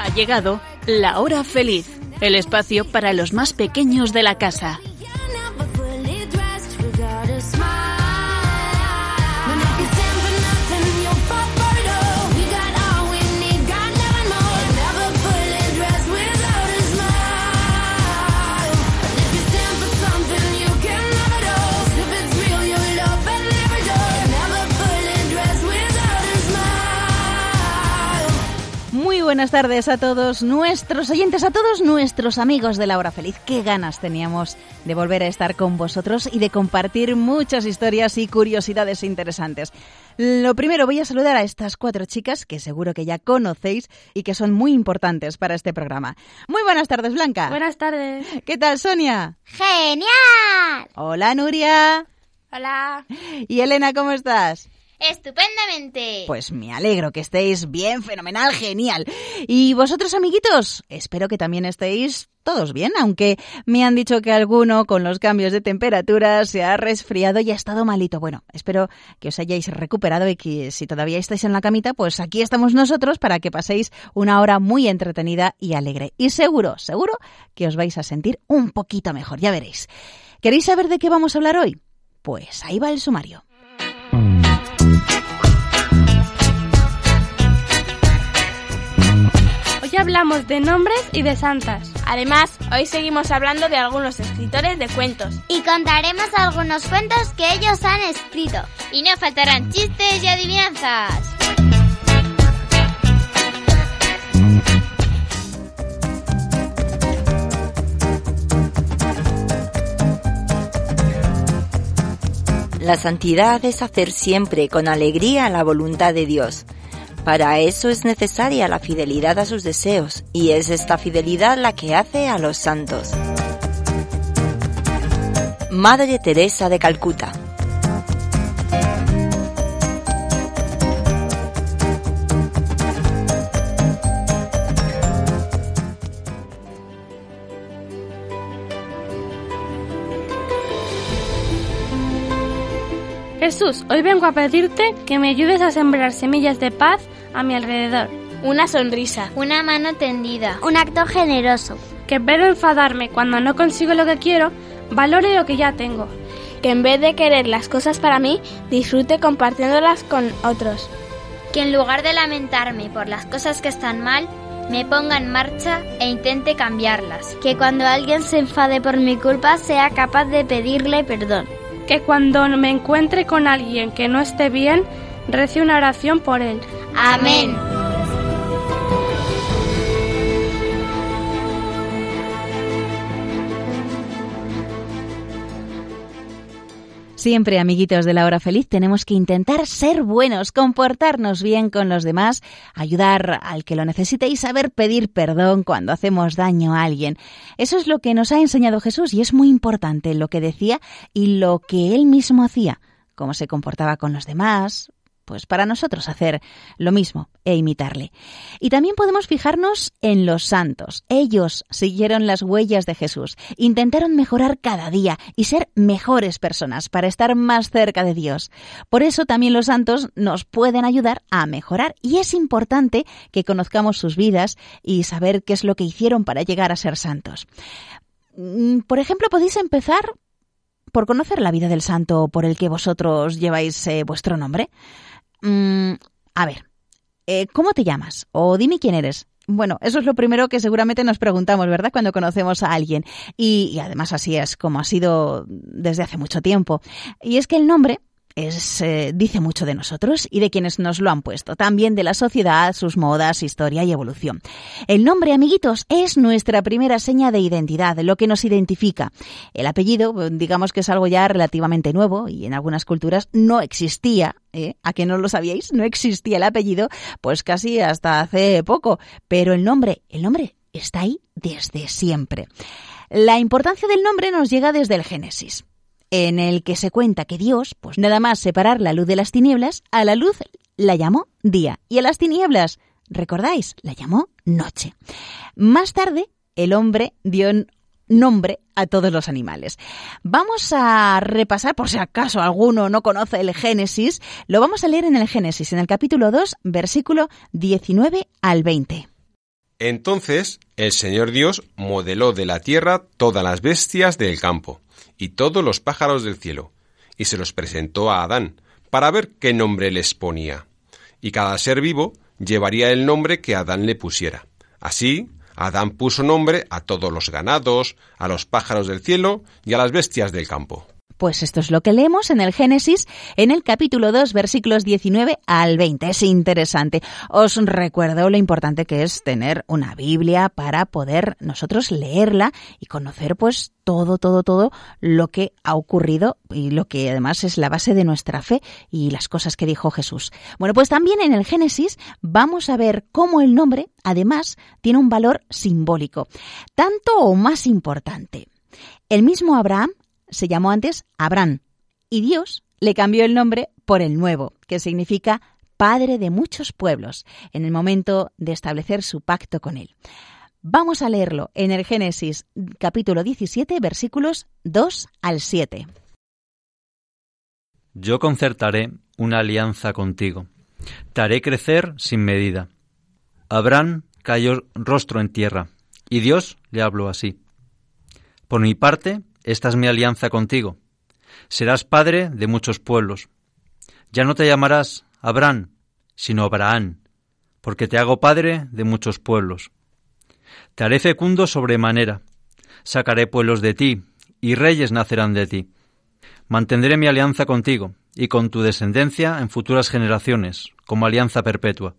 Ha llegado La Hora Feliz, el espacio para los más pequeños de la casa. Buenas tardes a todos nuestros oyentes, a todos nuestros amigos de La Hora Feliz. Qué ganas teníamos de volver a estar con vosotros y de compartir muchas historias y curiosidades interesantes. Lo primero, voy a saludar a estas cuatro chicas que seguro que ya conocéis y que son muy importantes para este programa. Muy buenas tardes, Blanca. Buenas tardes. ¿Qué tal, Sonia? ¡Genial! Hola, Nuria. Hola. Y Elena, ¿cómo estás? ¡Estupendamente! Pues me alegro que estéis bien, fenomenal, genial. Y vosotros, amiguitos, espero que también estéis todos bien, aunque me han dicho que alguno con los cambios de temperatura se ha resfriado y ha estado malito. Bueno, espero que os hayáis recuperado y que si todavía estáis en la camita, pues aquí estamos nosotros para que paséis una hora muy entretenida y alegre. Y seguro que os vais a sentir un poquito mejor, ya veréis. ¿Queréis saber de qué vamos a hablar hoy? Pues ahí va el sumario. Hoy hablamos de nombres y de santas. Además, hoy seguimos hablando de algunos escritores de cuentos. Y contaremos algunos cuentos que ellos han escrito. Y no faltarán chistes y adivinanzas. La santidad es hacer siempre con alegría la voluntad de Dios. Para eso es necesaria la fidelidad a sus deseos, y es esta fidelidad la que hace a los santos. Madre Teresa de Calcuta. Jesús, hoy vengo a pedirte que me ayudes a sembrar semillas de paz a mi alrededor. Una sonrisa. Una mano tendida. Un acto generoso. Que en vez de enfadarme cuando no consigo lo que quiero, valore lo que ya tengo. Que en vez de querer las cosas para mí, disfrute compartiéndolas con otros. Que en lugar de lamentarme por las cosas que están mal, me ponga en marcha e intente cambiarlas. Que cuando alguien se enfade por mi culpa, sea capaz de pedirle perdón. Que cuando me encuentre con alguien que no esté bien, rece una oración por él. Amén. Siempre, amiguitos de La Hora Feliz, tenemos que intentar ser buenos, comportarnos bien con los demás, ayudar al que lo necesite y saber pedir perdón cuando hacemos daño a alguien. Eso es lo que nos ha enseñado Jesús y es muy importante lo que decía y lo que él mismo hacía, cómo se comportaba con los demás, pues para nosotros hacer lo mismo e imitarle. Y también podemos fijarnos en los santos. Ellos siguieron las huellas de Jesús, intentaron mejorar cada día y ser mejores personas para estar más cerca de Dios. Por eso también los santos nos pueden ayudar a mejorar y es importante que conozcamos sus vidas y saber qué es lo que hicieron para llegar a ser santos. Por ejemplo, podéis empezar por conocer la vida del santo por el que vosotros lleváis vuestro nombre. ¿Cómo te llamas? O dime quién eres. Bueno, eso es lo primero que seguramente nos preguntamos, ¿verdad? Cuando conocemos a alguien. Y además así es como ha sido desde hace mucho tiempo. Y es que el nombre dice mucho de nosotros y de quienes nos lo han puesto. También de la sociedad, sus modas, historia y evolución. El nombre, amiguitos, es nuestra primera seña de identidad, lo que nos identifica. El apellido, digamos que es algo ya relativamente nuevo y en algunas culturas no existía. ¿A que no lo sabíais? No existía el apellido, pues casi hasta hace poco. Pero el nombre está ahí desde siempre. La importancia del nombre nos llega desde el Génesis, en el que se cuenta que Dios, pues nada más separar la luz de las tinieblas, a la luz la llamó día y a las tinieblas, ¿recordáis?, la llamó noche. Más tarde, el hombre dio nombre a todos los animales. Vamos a repasar, por si acaso alguno no conoce el Génesis, lo vamos a leer en el Génesis, en el capítulo 2, versículo 19 al 20. Entonces el Señor Dios modeló de la tierra todas las bestias del campo y todos los pájaros del cielo, y se los presentó a Adán para ver qué nombre les ponía. Y cada ser vivo llevaría el nombre que Adán le pusiera. Así, Adán puso nombre a todos los ganados, a los pájaros del cielo y a las bestias del campo. Pues esto es lo que leemos en el Génesis, en el capítulo 2, versículos 19 al 20. Es interesante. Os recuerdo lo importante que es tener una Biblia para poder nosotros leerla y conocer pues todo lo que ha ocurrido y lo que además es la base de nuestra fe y las cosas que dijo Jesús. Bueno, pues también en el Génesis vamos a ver cómo el nombre, además, tiene un valor simbólico, tanto o más importante. El mismo Abraham se llamó antes Abraham, y Dios le cambió el nombre por el nuevo, que significa Padre de muchos pueblos, en el momento de establecer su pacto con él. Vamos a leerlo en el Génesis, capítulo 17, versículos 2 al 7. Yo concertaré una alianza contigo, te haré crecer sin medida. Abraham cayó rostro en tierra, y Dios le habló así. Por mi parte, esta es mi alianza contigo. Serás padre de muchos pueblos. Ya no te llamarás Abraham, sino Abraham, porque te hago padre de muchos pueblos. Te haré fecundo sobremanera. Sacaré pueblos de ti, y reyes nacerán de ti. Mantendré mi alianza contigo y con tu descendencia en futuras generaciones, como alianza perpetua.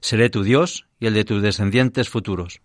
Seré tu Dios y el de tus descendientes futuros.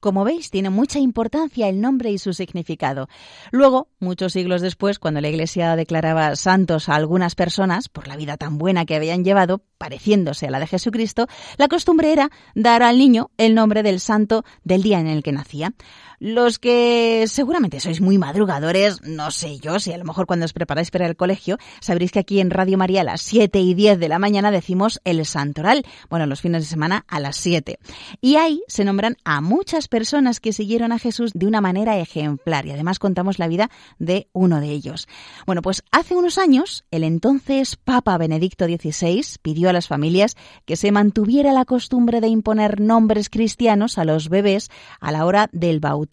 Como veis, tiene mucha importancia el nombre y su significado. Luego, muchos siglos después, cuando la Iglesia declaraba santos a algunas personas por la vida tan buena que habían llevado, pareciéndose a la de Jesucristo, la costumbre era dar al niño el nombre del santo del día en el que nacía. Los que seguramente sois muy madrugadores, no sé yo, si a lo mejor cuando os preparáis para el colegio, sabréis que aquí en Radio María a las 7 y 10 de la mañana decimos el santoral, bueno, los fines de semana a las 7. Y ahí se nombran a muchas personas que siguieron a Jesús de una manera ejemplar, y además contamos la vida de uno de ellos. Bueno, pues hace unos años, el entonces Papa Benedicto XVI pidió a las familias que se mantuviera la costumbre de imponer nombres cristianos a los bebés a la hora del bautismo.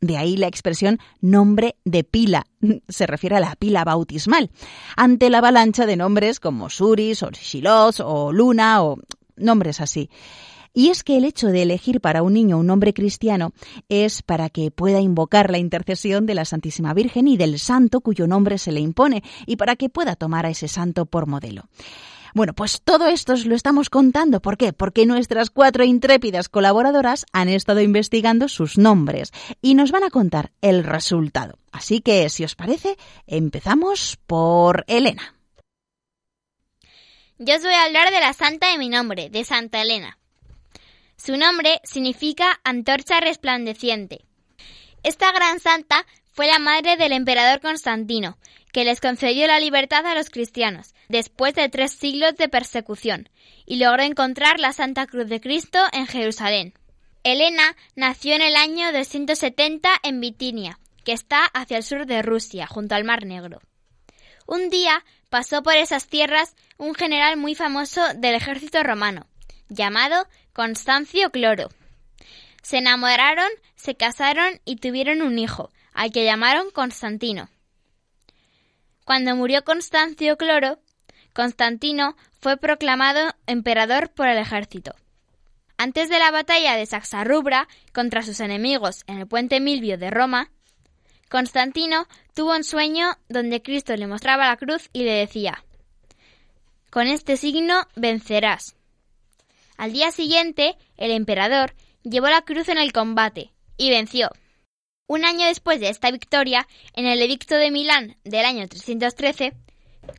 De ahí la expresión nombre de pila, se refiere a la pila bautismal. Ante la avalancha de nombres como Suris o Shiloh o Luna o nombres así. Y es que el hecho de elegir para un niño un nombre cristiano es para que pueda invocar la intercesión de la Santísima Virgen y del santo cuyo nombre se le impone, y para que pueda tomar a ese santo por modelo. Bueno, pues todo esto os lo estamos contando. ¿Por qué? Porque nuestras 4 intrépidas colaboradoras han estado investigando sus nombres y nos van a contar el resultado. Así que, si os parece, empezamos por Elena. Yo os voy a hablar de la santa de mi nombre, de Santa Elena. Su nombre significa antorcha resplandeciente. Esta gran santa fue la madre del emperador Constantino, que les concedió la libertad a los cristianos después de 3 siglos de persecución, y logró encontrar la Santa Cruz de Cristo en Jerusalén. Elena nació en el año 270 en Bitinia, que está hacia el sur de Rusia, junto al Mar Negro. Un día pasó por esas tierras un general muy famoso del ejército romano, llamado Constancio Cloro. Se enamoraron, se casaron y tuvieron un hijo, al que llamaron Constantino. Cuando murió Constancio Cloro, Constantino fue proclamado emperador por el ejército. Antes de la batalla de Saxarubra contra sus enemigos en el Puente Milvio de Roma, Constantino tuvo un sueño donde Cristo le mostraba la cruz y le decía: «Con este signo vencerás». Al día siguiente, el emperador llevó la cruz en el combate y venció. Un año después de esta victoria, en el Edicto de Milán del año 313,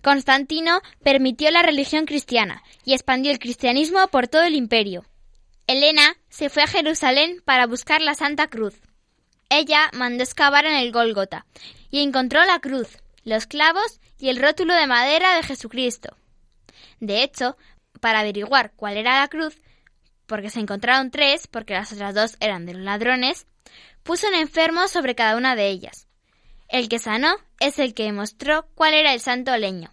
Constantino permitió la religión cristiana y expandió el cristianismo por todo el imperio. Elena se fue a Jerusalén para buscar la Santa Cruz. Ella mandó excavar en el Gólgota y encontró la cruz, los clavos y el rótulo de madera de Jesucristo. De hecho, para averiguar cuál era la cruz, porque se encontraron 3, porque las otras 2 eran de los ladrones, puso un enfermo sobre cada una de ellas. El que sanó es el que demostró cuál era el santo leño.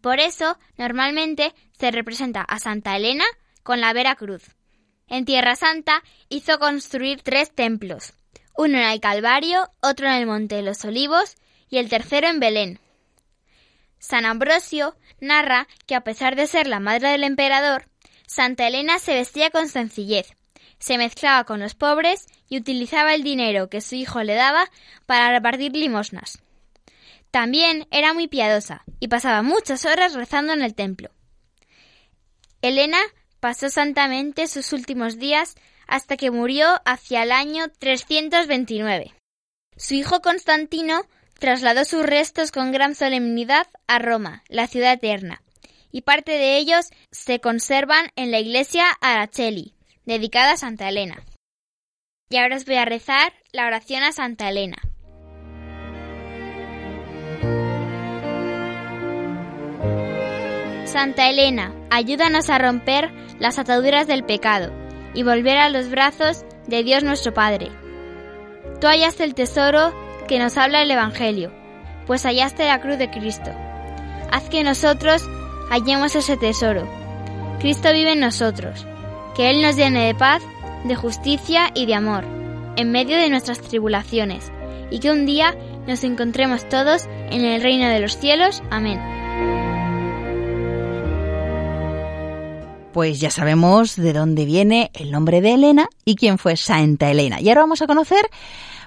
Por eso, normalmente, se representa a Santa Elena con la Vera Cruz. En Tierra Santa hizo construir 3 templos, uno en el Calvario, otro en el Monte de los Olivos y el tercero en Belén. San Ambrosio narra que, a pesar de ser la madre del emperador, Santa Elena se vestía con sencillez, se mezclaba con los pobres y utilizaba el dinero que su hijo le daba para repartir limosnas. También era muy piadosa y pasaba muchas horas rezando en el templo. Elena pasó santamente sus últimos días hasta que murió hacia el año 329. Su hijo Constantino trasladó sus restos con gran solemnidad a Roma, la ciudad eterna, y parte de ellos se conservan en la iglesia Araceli, dedicada a Santa Elena. Y ahora os voy a rezar la oración a Santa Elena. Santa Elena, ayúdanos a romper las ataduras del pecado y volver a los brazos de Dios nuestro Padre. Tú hallaste el tesoro que nos habla el Evangelio, pues hallaste la cruz de Cristo. Haz que nosotros hallemos ese tesoro. Cristo vive en nosotros. Que Él nos llene de paz, de justicia y de amor, en medio de nuestras tribulaciones, y que un día nos encontremos todos en el reino de los cielos. Amén. Pues ya sabemos de dónde viene el nombre de Elena y quién fue Santa Elena. Y ahora vamos a conocer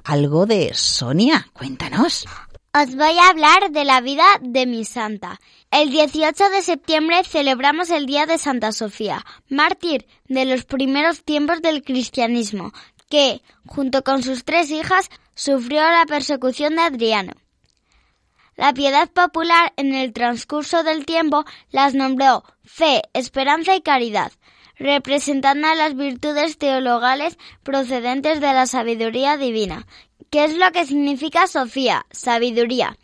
algo de Sonia. Cuéntanos. Os voy a hablar de la vida de mi santa. El 18 de septiembre celebramos el Día de Santa Sofía, mártir de los primeros tiempos del cristianismo, que, junto con sus 3 hijas, sufrió la persecución de Adriano. La piedad popular en el transcurso del tiempo las nombró fe, esperanza y caridad, representando las virtudes teologales procedentes de la sabiduría divina. ¿Qué es lo que significa Sofía? Sabiduría.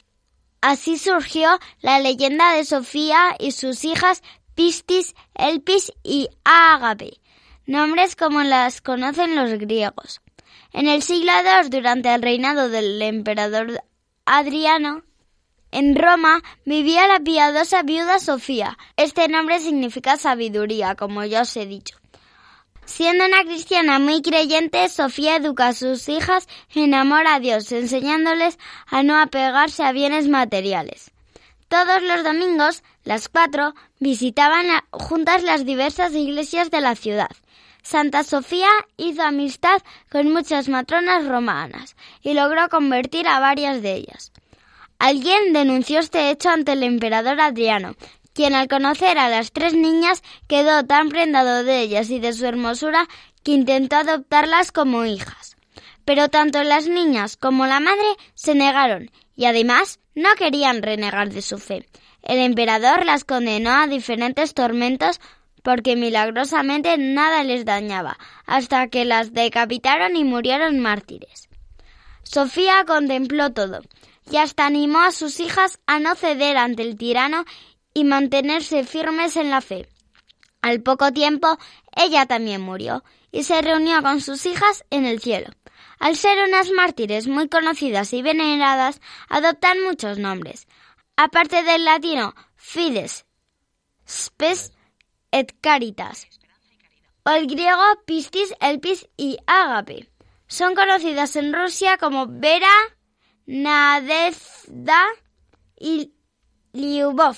Así surgió la leyenda de Sofía y sus hijas Pistis, Elpis y Ágape, nombres como las conocen los griegos. En el siglo II, durante el reinado del emperador Adriano, en Roma vivía la piadosa viuda Sofía. Este nombre significa sabiduría, como ya os he dicho. Siendo una cristiana muy creyente, Sofía educa a sus hijas en amor a Dios, enseñándoles a no apegarse a bienes materiales. Todos los domingos, las 4, visitaban juntas las diversas iglesias de la ciudad. Santa Sofía hizo amistad con muchas matronas romanas y logró convertir a varias de ellas. Alguien denunció este hecho ante el emperador Adriano, quien al conocer a las 3 niñas quedó tan prendado de ellas y de su hermosura que intentó adoptarlas como hijas. Pero tanto las niñas como la madre se negaron y además no querían renegar de su fe. El emperador las condenó a diferentes tormentos porque milagrosamente nada les dañaba, hasta que las decapitaron y murieron mártires. Sofía contempló todo y hasta animó a sus hijas a no ceder ante el tirano y mantenerse firmes en la fe. Al poco tiempo, ella también murió y se reunió con sus hijas en el cielo. Al ser unas mártires muy conocidas y veneradas, adoptan muchos nombres. Aparte del latino, fides, spes et caritas, o el griego pistis, elpis y ágape. Son conocidas en Rusia como Vera, Nadezhda y Lyubov.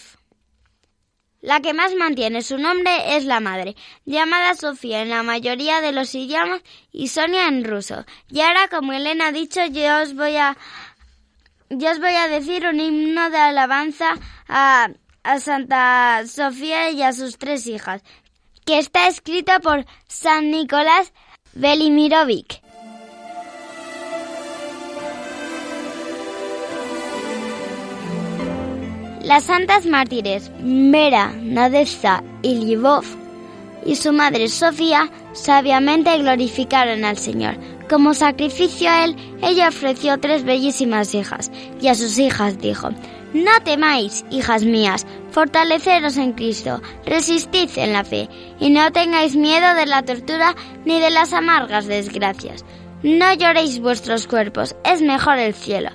La que más mantiene su nombre es la madre, llamada Sofía en la mayoría de los idiomas y Sonia en ruso. Y ahora, como Elena ha dicho, yo os voy a decir un himno de alabanza a Santa Sofía y a sus 3 hijas, que está escrito por San Nicolás Velimirovic. Las santas mártires Vera, Nadezhda y Lyubov y su madre Sofía sabiamente glorificaron al Señor. Como sacrificio a Él, ella ofreció 3 bellísimas hijas y a sus hijas dijo: «No temáis, hijas mías, fortaleceros en Cristo, resistid en la fe y no tengáis miedo de la tortura ni de las amargas desgracias. No lloréis vuestros cuerpos, es mejor el cielo.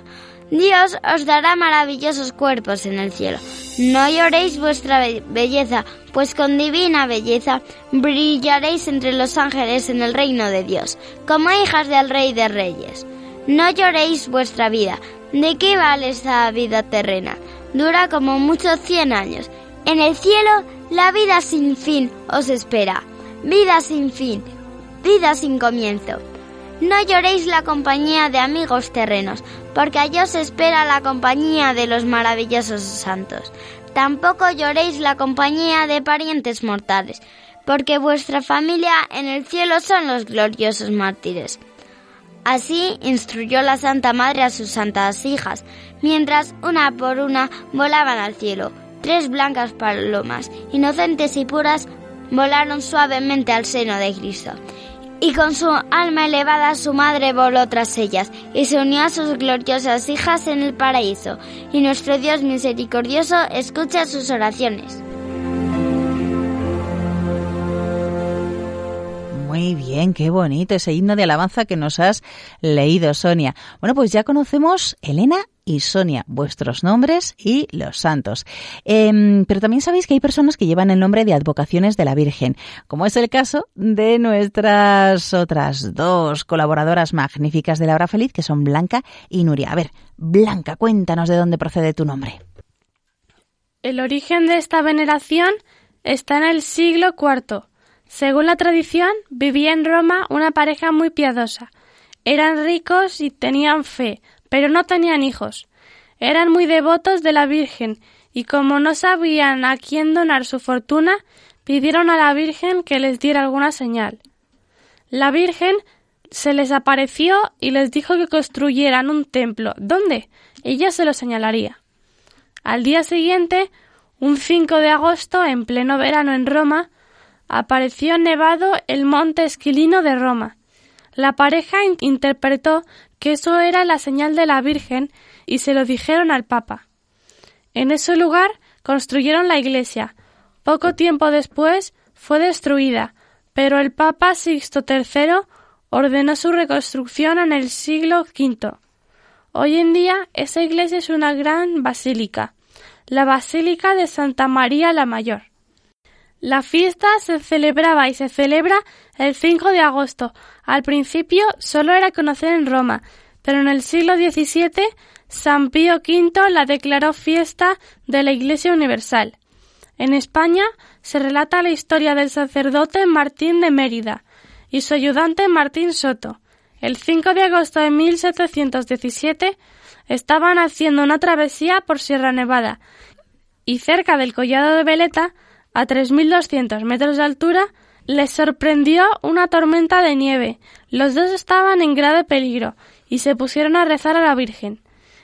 Dios os dará maravillosos cuerpos en el cielo. No lloréis vuestra belleza, pues con divina belleza brillaréis entre los ángeles en el reino de Dios, como hijas del Rey de Reyes. No lloréis vuestra vida. ¿De qué vale esta vida terrena? Dura como mucho 100 años. En el cielo, la vida sin fin os espera. Vida sin fin, vida sin comienzo. No lloréis la compañía de amigos terrenos, porque allí os espera la compañía de los maravillosos santos. Tampoco lloréis la compañía de parientes mortales, porque vuestra familia en el cielo son los gloriosos mártires. Así instruyó la Santa Madre a sus santas hijas, mientras una por una volaban al cielo. 3 blancas palomas, inocentes y puras, volaron suavemente al seno de Cristo. Y con su alma elevada su madre voló tras ellas y se unió a sus gloriosas hijas en el paraíso. Y nuestro Dios misericordioso escucha sus oraciones. Muy bien, qué bonito ese himno de alabanza que nos has leído, Sonia. Bueno, pues ya conocemos Elena y Sonia, vuestros nombres y los santos. Pero también sabéis que hay personas que llevan el nombre de advocaciones de la Virgen, como es el caso de nuestras otras 2 colaboradoras magníficas de La Hora Feliz, que son Blanca y Nuria. A ver, Blanca, cuéntanos de dónde procede tu nombre. El origen de esta veneración está en el siglo IV. Según la tradición, vivía en Roma una pareja muy piadosa. Eran ricos y tenían fe, pero no tenían hijos. Eran muy devotos de la Virgen y como no sabían a quién donar su fortuna, pidieron a la Virgen que les diera alguna señal. La Virgen se les apareció y les dijo que construyeran un templo. ¿Dónde? Ella se lo señalaría. Al día siguiente, un 5 de agosto, en pleno verano en Roma, apareció nevado el monte Esquilino de Roma. La pareja interpretó que eso era la señal de la Virgen y se lo dijeron al Papa. En ese lugar construyeron la iglesia. Poco tiempo después fue destruida, pero el Papa Sixto III ordenó su reconstrucción en el siglo V. Hoy en día esa iglesia es una gran basílica, la Basílica de Santa María la Mayor. La fiesta se celebraba y se celebra el 5 de agosto. Al principio solo era conocida en Roma, pero en el siglo XVII San Pío V la declaró fiesta de la Iglesia Universal. En España se relata la historia del sacerdote Martín de Mérida y su ayudante Martín Soto. El 5 de agosto de 1717 estaban haciendo una travesía por Sierra Nevada y cerca del Collado de Veleta, a 3.200 metros de altura, les sorprendió una tormenta de nieve. Los 2 estaban en grave peligro y se pusieron a rezar a la Virgen.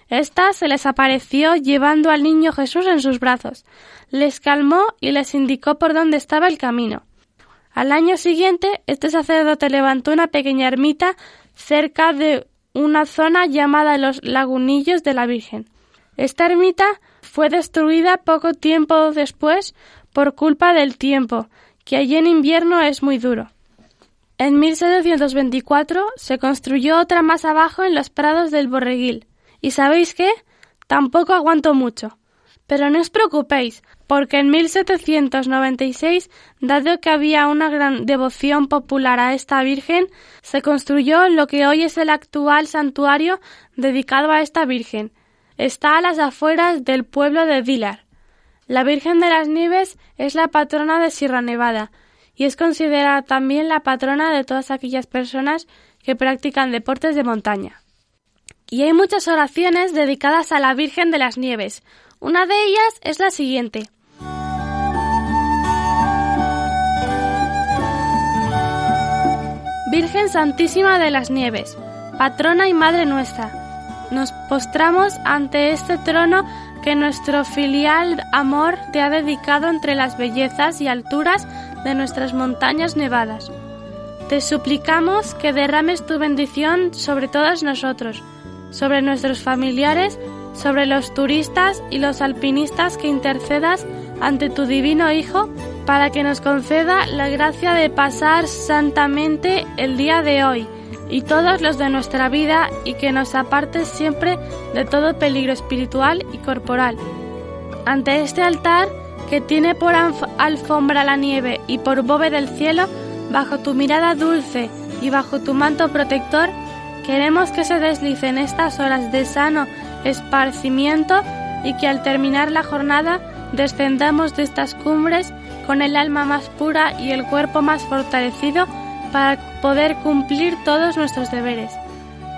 Esta se les apareció llevando al niño Jesús en sus brazos. Les calmó y les indicó por dónde estaba el camino. Al año siguiente, este sacerdote levantó una pequeña ermita cerca de una zona llamada los Lagunillos de la Virgen. Esta ermita fue destruida poco tiempo después por culpa del tiempo, que allí en invierno es muy duro. En 1724 se construyó otra más abajo en los prados del Borreguil. ¿Y sabéis qué? Tampoco aguantó mucho. Pero no os preocupéis, porque en 1796, dado que había una gran devoción popular a esta Virgen, se construyó lo que hoy es el actual santuario dedicado a esta Virgen. Está a las afueras del pueblo de Dilar. La Virgen de las Nieves es la patrona de Sierra Nevada y es considerada también la patrona de todas aquellas personas que practican deportes de montaña. Y hay muchas oraciones dedicadas a la Virgen de las Nieves. Una de ellas es la siguiente. Virgen Santísima de las Nieves, patrona y madre nuestra, nos postramos ante este trono que nuestro filial amor te ha dedicado entre las bellezas y alturas de nuestras montañas nevadas. Te suplicamos que derrames tu bendición sobre todos nosotros, sobre nuestros familiares, sobre los turistas y los alpinistas, que intercedas ante tu divino Hijo para que nos conceda la gracia de pasar santamente el día de hoy, y todos los de nuestra vida, y que nos aparte siempre de todo peligro espiritual y corporal. Ante este altar, que tiene por alfombra la nieve y por bóveda el cielo, bajo tu mirada dulce y bajo tu manto protector, queremos que se deslicen estas horas de sano esparcimiento y que al terminar la jornada descendamos de estas cumbres con el alma más pura y el cuerpo más fortalecido para poder cumplir todos nuestros deberes.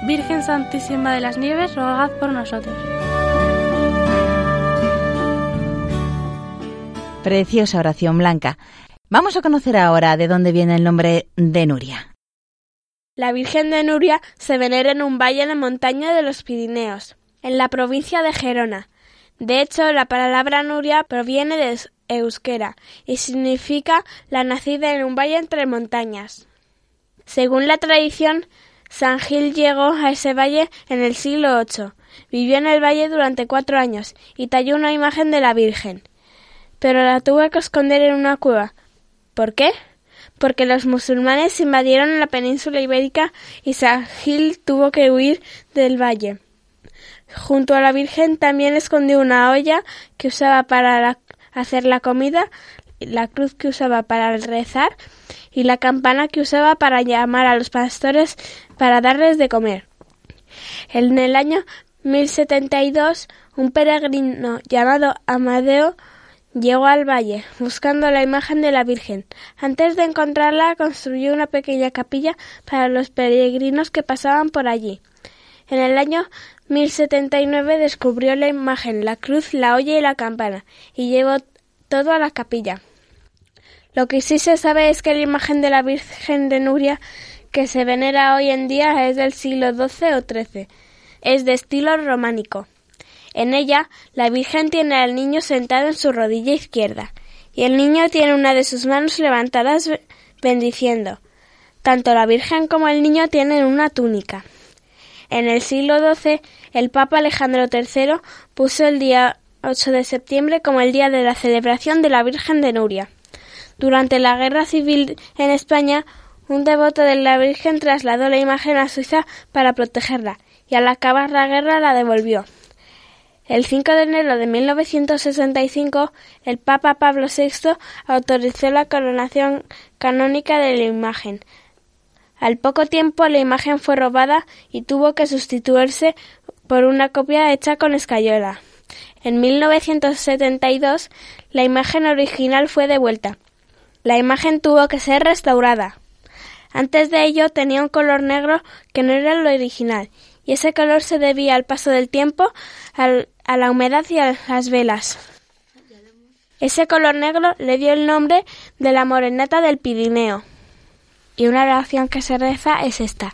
Virgen Santísima de las Nieves, rogad por nosotros. Preciosa oración, Blanca. Vamos a conocer ahora de dónde viene el nombre de Nuria. La Virgen de Nuria se venera en un valle en la montaña de los Pirineos, en la provincia de Gerona. De hecho, la palabra Nuria proviene de euskera y significa la nacida en un valle entre montañas. Según la tradición, San Gil llegó a ese valle en el siglo VIII. Vivió en el valle durante 4 años y talló una imagen de la Virgen, pero la tuvo que esconder en una cueva. ¿Por qué? Porque los musulmanes invadieron la península ibérica y San Gil tuvo que huir del valle. Junto a la Virgen también escondió una olla que usaba para hacer la comida, la cruz que usaba para rezar y la campana que usaba para llamar a los pastores para darles de comer. En el año 1072, un peregrino llamado Amadeo llegó al valle buscando la imagen de la Virgen. Antes de encontrarla, construyó una pequeña capilla para los peregrinos que pasaban por allí. En el año 1079 descubrió la imagen, la cruz, la olla y la campana, y llevó todo a la capilla. Lo que sí se sabe es que la imagen de la Virgen de Nuria, que se venera hoy en día, es del siglo XII o XIII. Es de estilo románico. En ella, la Virgen tiene al niño sentado en su rodilla izquierda, y el niño tiene una de sus manos levantadas bendiciendo. Tanto la Virgen como el niño tienen una túnica. En el siglo XII, el Papa Alejandro III puso el día 8 de septiembre como el día de la celebración de la Virgen de Nuria. Durante la Guerra Civil en España, un devoto de la Virgen trasladó la imagen a Suiza para protegerla, y al acabar la guerra la devolvió. El 5 de enero de 1965, el Papa Pablo VI autorizó la coronación canónica de la imagen. Al poco tiempo la imagen fue robada y tuvo que sustituirse por una copia hecha con escayola. En 1972 la imagen original fue devuelta. La imagen tuvo que ser restaurada. Antes de ello tenía un color negro que no era el original, y ese color se debía al paso del tiempo, a la humedad y a las velas. Ese color negro le dio el nombre de la moreneta del Pirineo. Y una oración que se reza es esta.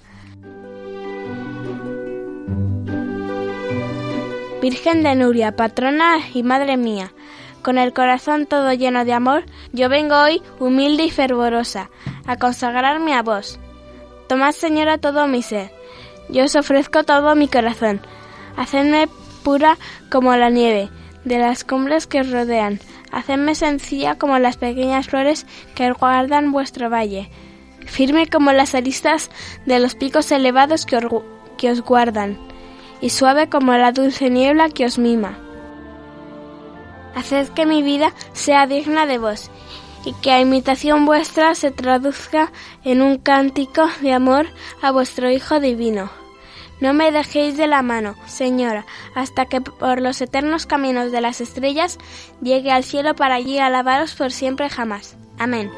Virgen de Nuria, patrona y madre mía, con el corazón todo lleno de amor, yo vengo hoy humilde y fervorosa a consagrarme a vos. Tomad, Señora, todo mi ser. Yo os ofrezco todo mi corazón. Hacedme pura como la nieve de las cumbres que os rodean. Hacedme sencilla como las pequeñas flores que guardan vuestro valle. Firme como las aristas de los picos elevados que os guardan, y suave como la dulce niebla que os mima. Haced que mi vida sea digna de vos, y que a imitación vuestra se traduzca en un cántico de amor a vuestro Hijo Divino. No me dejéis de la mano, Señora, hasta que por los eternos caminos de las estrellas llegue al cielo para allí alabaros por siempre jamás. Amén.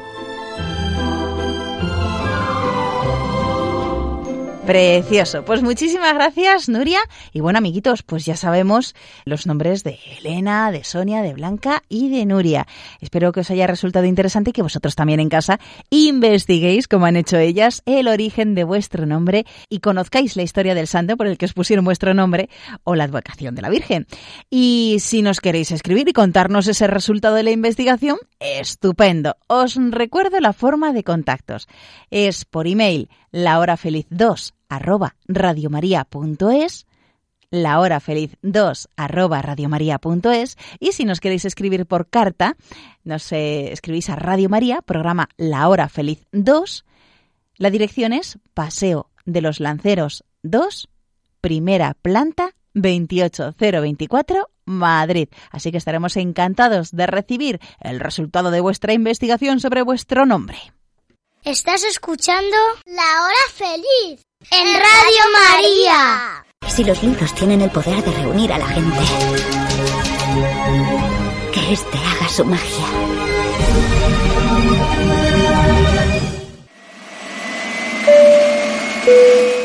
Precioso. Pues muchísimas gracias, Nuria. Y bueno, amiguitos, pues ya sabemos los nombres de Elena, de Sonia, de Blanca y de Nuria. Espero que os haya resultado interesante y que vosotros también en casa investiguéis, como han hecho ellas, el origen de vuestro nombre y conozcáis la historia del santo por el que os pusieron vuestro nombre o la advocación de la Virgen. Y si nos queréis escribir y contarnos ese resultado de la investigación, estupendo. Os recuerdo la forma de contactos. Es por email lahorafeliz2@radiomaria.es, lahorafeliz2@radiomaria.es, y si nos queréis escribir por carta, nos escribís a Radio María, programa La Hora Feliz 2. La dirección es Paseo de los Lanceros 2, primera planta, 28024, Madrid. Así que estaremos encantados de recibir el resultado de vuestra investigación sobre vuestro nombre. Estás escuchando La Hora Feliz en Radio María. Si los libros tienen el poder de reunir a la gente, que éste haga su magia.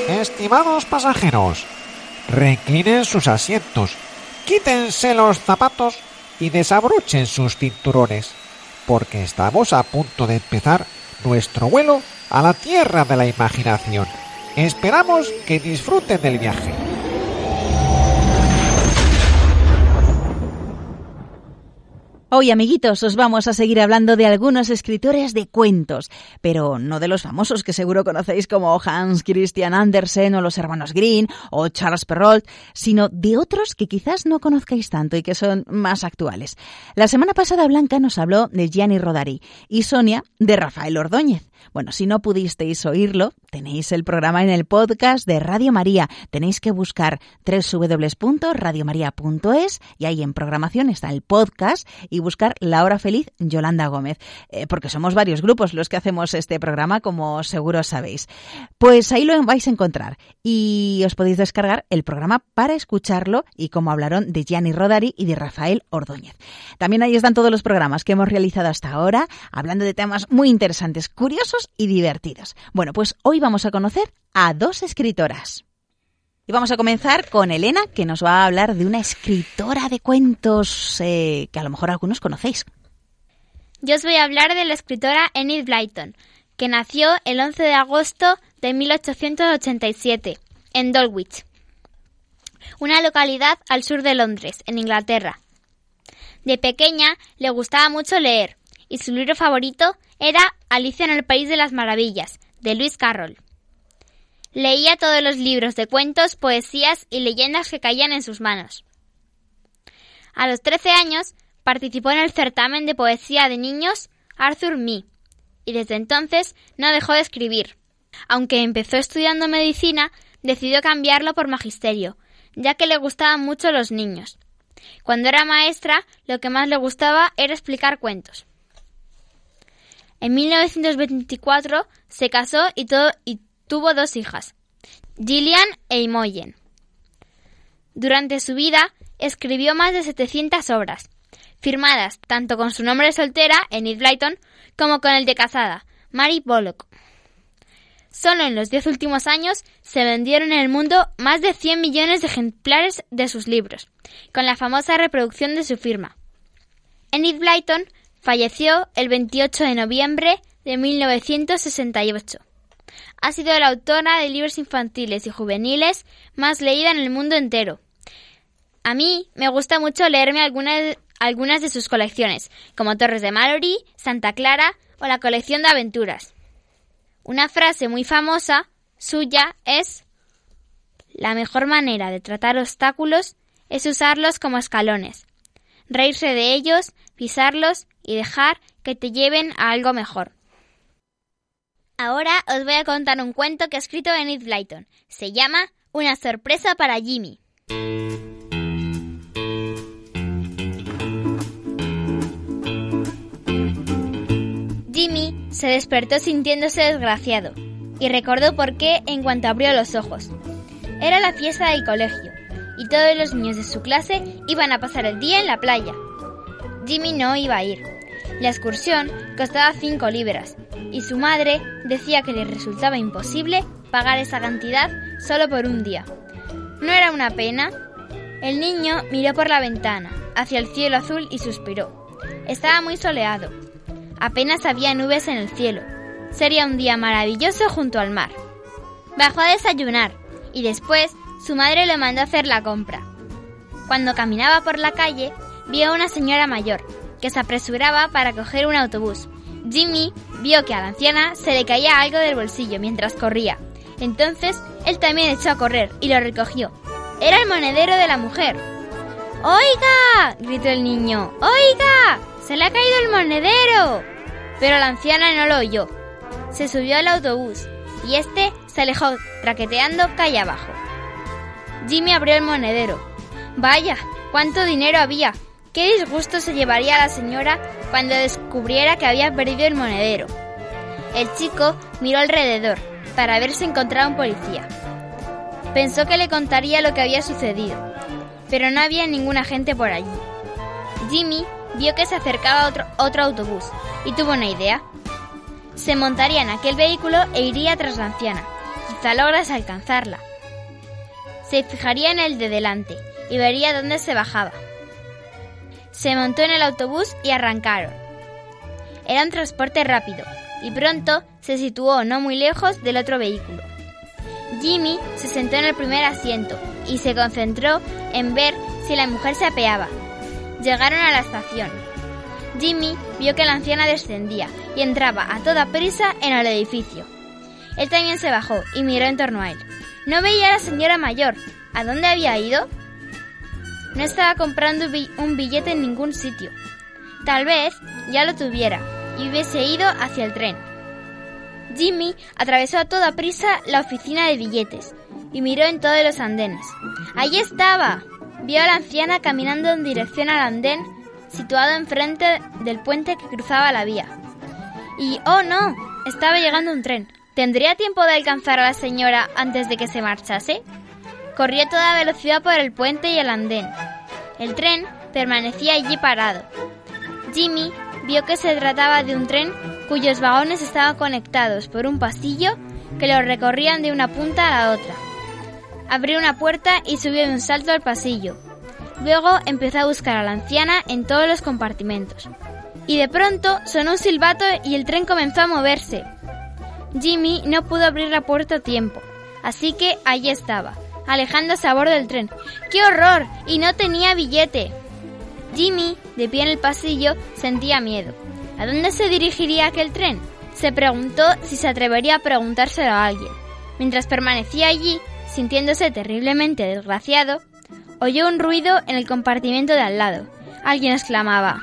Estimados pasajeros, reclinen sus asientos, quítense los zapatos y desabrochen sus cinturones, porque estamos a punto de empezar nuestro vuelo a la tierra de la imaginación. Esperamos que disfruten del viaje. Hoy, amiguitos, os vamos a seguir hablando de algunos escritores de cuentos, pero no de los famosos que seguro conocéis como Hans Christian Andersen o los hermanos Grimm o Charles Perrault, sino de otros que quizás no conozcáis tanto y que son más actuales. La semana pasada Blanca nos habló de Gianni Rodari y Sonia de Rafael Ordóñez. Bueno, si no pudisteis oírlo, tenéis el programa en el podcast de Radio María. Tenéis que buscar www.radiomaria.es y ahí en programación está el podcast y buscar La Hora Feliz Yolanda Gómez, porque somos varios grupos los que hacemos este programa, como seguro sabéis. Pues ahí lo vais a encontrar y os podéis descargar el programa para escucharlo y cómo hablaron de Gianni Rodari y de Rafael Ordóñez. También ahí están todos los programas que hemos realizado hasta ahora, hablando de temas muy interesantes, curiosos y divertidos. Bueno, pues hoy vamos a conocer a dos escritoras. Y vamos a comenzar con Elena, que nos va a hablar de una escritora de cuentos que a lo mejor algunos conocéis. Yo os voy a hablar de la escritora Enid Blyton, que nació el 11 de agosto de 1887 en Dulwich, una localidad al sur de Londres, en Inglaterra. De pequeña le gustaba mucho leer y su libro favorito era Alicia en el País de las Maravillas, de Lewis Carroll. Leía todos los libros de cuentos, poesías y leyendas que caían en sus manos. A los 13 años participó en el certamen de poesía de niños Arthur Mee y desde entonces no dejó de escribir. Aunque empezó estudiando medicina, decidió cambiarlo por magisterio, ya que le gustaban mucho los niños. Cuando era maestra, lo que más le gustaba era explicar cuentos. En 1924 se casó y tuvo dos hijas, Gillian e Imogen. Durante su vida escribió más de 700 obras, firmadas tanto con su nombre de soltera, Enid Blyton, como con el de casada, Mary Bullock. Solo en los 10 últimos años se vendieron en el mundo más de 100 millones de ejemplares de sus libros, con la famosa reproducción de su firma. Enid Blyton falleció el 28 de noviembre de 1968. Ha sido la autora de libros infantiles y juveniles más leída en el mundo entero. A mí me gusta mucho leerme algunas de sus colecciones, como Torres de Mallory, Santa Clara o la colección de aventuras. Una frase muy famosa suya es: la mejor manera de tratar obstáculos es usarlos como escalones, reírse de ellos, pisarlos y dejar que te lleven a algo mejor. Ahora os voy a contar un cuento que ha escrito Enid Blyton. Se llama Una sorpresa para Jimmy. Jimmy se despertó sintiéndose desgraciado y recordó por qué en cuanto abrió los ojos. Era la fiesta del colegio y todos los niños de su clase iban a pasar el día en la playa. Jimmy no iba a ir. La excursión costaba 5 libras. Y su madre decía que le resultaba imposible pagar esa cantidad solo por un día. ¿No era una pena? El niño miró por la ventana, hacia el cielo azul y suspiró. Estaba muy soleado. Apenas había nubes en el cielo. Sería un día maravilloso junto al mar. Bajó a desayunar y después su madre le mandó a hacer la compra. Cuando caminaba por la calle, vio a una señora mayor que se apresuraba para coger un autobús. Jimmy vio que a la anciana se le caía algo del bolsillo mientras corría. Entonces, él también echó a correr y lo recogió. Era el monedero de la mujer. ¡Oiga!, gritó el niño. ¡Oiga!, se le ha caído el monedero. Pero la anciana no lo oyó. Se subió al autobús y este Se alejó traqueteando calle abajo. Jimmy abrió el monedero. ¡Vaya! ¡Cuánto dinero había! ¡Qué disgusto se llevaría la señora cuando descubriera que había perdido el monedero! El chico miró alrededor para ver si encontraba un policía. Pensó que le contaría lo que había sucedido, pero no había ningún agente por allí. Jimmy vio que se acercaba otro autobús y tuvo una idea. Se montaría en aquel vehículo e iría tras la anciana. Quizá lograse alcanzarla. Se fijaría en el de delante y vería dónde se bajaba. Se montó en el autobús y arrancaron. Era un transporte rápido y pronto se situó no muy lejos del otro vehículo. Jimmy se sentó en el primer asiento y se concentró en ver si la mujer se apeaba. Llegaron a la estación. Jimmy vio que la anciana descendía y entraba a toda prisa en el edificio. Él también se bajó y miró en torno a él. No veía a la señora mayor. ¿A dónde había ido? No estaba comprando un billete en ningún sitio. Tal vez ya lo tuviera y hubiese ido hacia el tren. Jimmy atravesó a toda prisa la oficina de billetes y miró en todos los andenes. ¡Allí estaba! Vio a la anciana caminando en dirección al andén situado enfrente del puente que cruzaba la vía. Y, ¡oh no!, estaba llegando un tren. ¿Tendría tiempo de alcanzar a la señora antes de que se marchase? Corrió a toda velocidad por el puente y el andén. El tren permanecía allí parado. Jimmy vio que se trataba de un tren cuyos vagones estaban conectados por un pasillo que los recorrían de una punta a la otra. Abrió una puerta y subió de un salto al pasillo. Luego empezó a buscar a la anciana en todos los compartimentos. Y de pronto sonó un silbato y el tren comenzó a moverse. Jimmy no pudo abrir la puerta a tiempo, así que allí estaba, alejándose a bordo del tren. ¡Qué horror! ¡Y no tenía billete! Jimmy, de pie en el pasillo, sentía miedo. ¿A dónde se dirigiría aquel tren? Se preguntó si se atrevería a preguntárselo a alguien. Mientras permanecía allí, sintiéndose terriblemente desgraciado, oyó un ruido en el compartimento de al lado. Alguien exclamaba: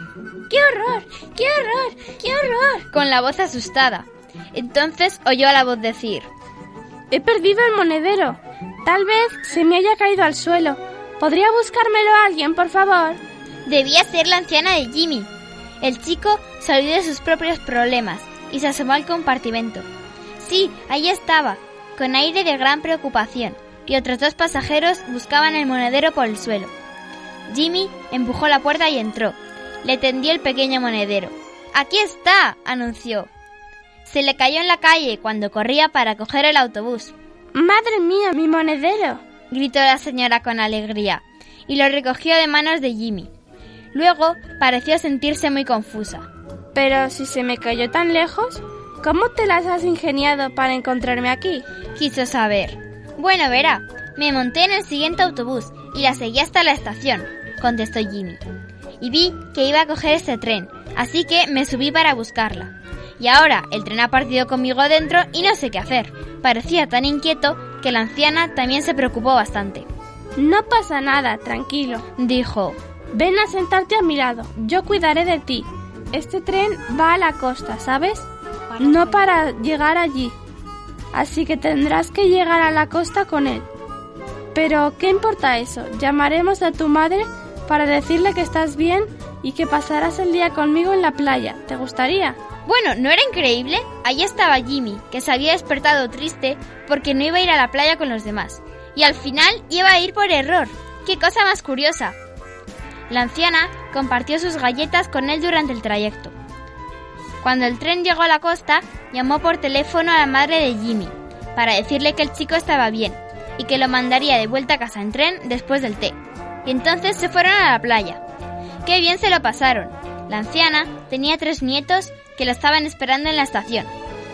¡Qué horror! ¡Qué horror! ¡Qué horror! Con la voz asustada. Entonces oyó a la voz decir: «He perdido el monedero. Tal vez se me haya caído al suelo. ¿Podría buscármelo alguien, por favor?» Debía ser la anciana de Jimmy. El chico se olvidó de sus propios problemas y se asomó al compartimento. Sí, ahí estaba, con aire de gran preocupación, y otros dos pasajeros buscaban el monedero por el suelo. Jimmy empujó la puerta y entró. Le tendió el pequeño monedero. «¡Aquí está!», anunció. Se le cayó en la calle cuando corría para coger el autobús. «¡Madre mía, mi monedero!», gritó la señora con alegría, y lo recogió de manos de Jimmy. Luego pareció sentirse muy confusa. «Pero si se me cayó tan lejos, ¿cómo te las has ingeniado para encontrarme aquí?», quiso saber. «Bueno, verá, me monté en el siguiente autobús y la seguí hasta la estación», contestó Jimmy. «Y vi que iba a coger ese tren, así que me subí para buscarla. Y ahora el tren ha partido conmigo dentro y no sé qué hacer». Parecía tan inquieto que la anciana también se preocupó bastante. «No pasa nada, tranquilo», dijo. «Ven a sentarte a mi lado, yo cuidaré de ti. Este tren va a la costa, ¿sabes? No para llegar allí. Así que tendrás que llegar a la costa con él. Pero, ¿qué importa eso? Llamaremos a tu madre para decirle que estás bien y que pasarás el día conmigo en la playa. ¿Te gustaría?». Bueno, ¿no era increíble? Allí estaba Jimmy, que se había despertado triste porque no iba a ir a la playa con los demás. Y al final iba a ir por error. ¡Qué cosa más curiosa! La anciana compartió sus galletas con él durante el trayecto. Cuando el tren llegó a la costa, llamó por teléfono a la madre de Jimmy para decirle que el chico estaba bien y que lo mandaría de vuelta a casa en tren después del té. Y entonces se fueron a la playa. ¡Qué bien se lo pasaron! La anciana tenía 3 nietos que lo estaban esperando en la estación,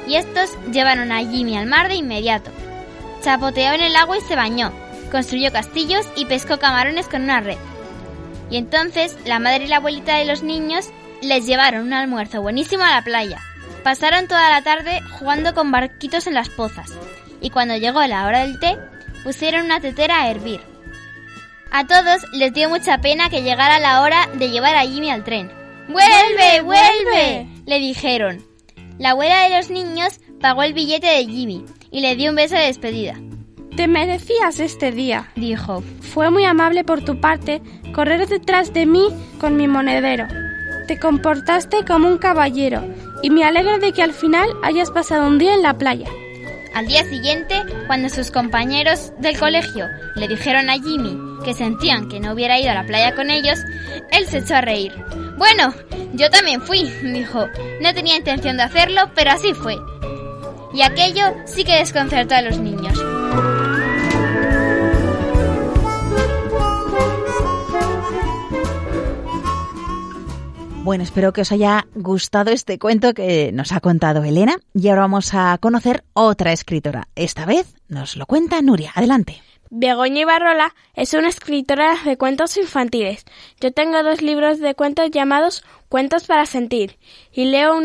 y estos llevaron a Jimmy al mar de inmediato. Chapoteó en el agua y se bañó, construyó castillos y pescó camarones con una red. Y entonces la madre y la abuelita de los niños les llevaron un almuerzo buenísimo a la playa. Pasaron toda la tarde jugando con barquitos en las pozas, y cuando llegó la hora del té, pusieron una tetera a hervir. A todos les dio mucha pena que llegara la hora de llevar a Jimmy al tren. «¡Vuelve, vuelve!», le dijeron. La abuela de los niños pagó el billete de Jimmy y le dio un beso de despedida. «Te merecías este día», dijo. «Fue muy amable por tu parte correr detrás de mí con mi monedero. Te comportaste como un caballero y me alegro de que al final hayas pasado un día en la playa». Al día siguiente, cuando sus compañeros del colegio le dijeron a Jimmy que sentían que no hubiera ido a la playa con ellos, él se echó a reír. «Bueno, yo también fui», dijo. «No tenía intención de hacerlo, pero así fue». Y aquello sí que desconcertó a los niños. Bueno, espero que os haya gustado este cuento que nos ha contado Elena. Y ahora vamos a conocer otra escritora. Esta vez nos lo cuenta Nuria. Adelante. Begoña Ibarrola es una escritora de cuentos infantiles. Yo tengo 2 libros de cuentos llamados Cuentos para sentir y leo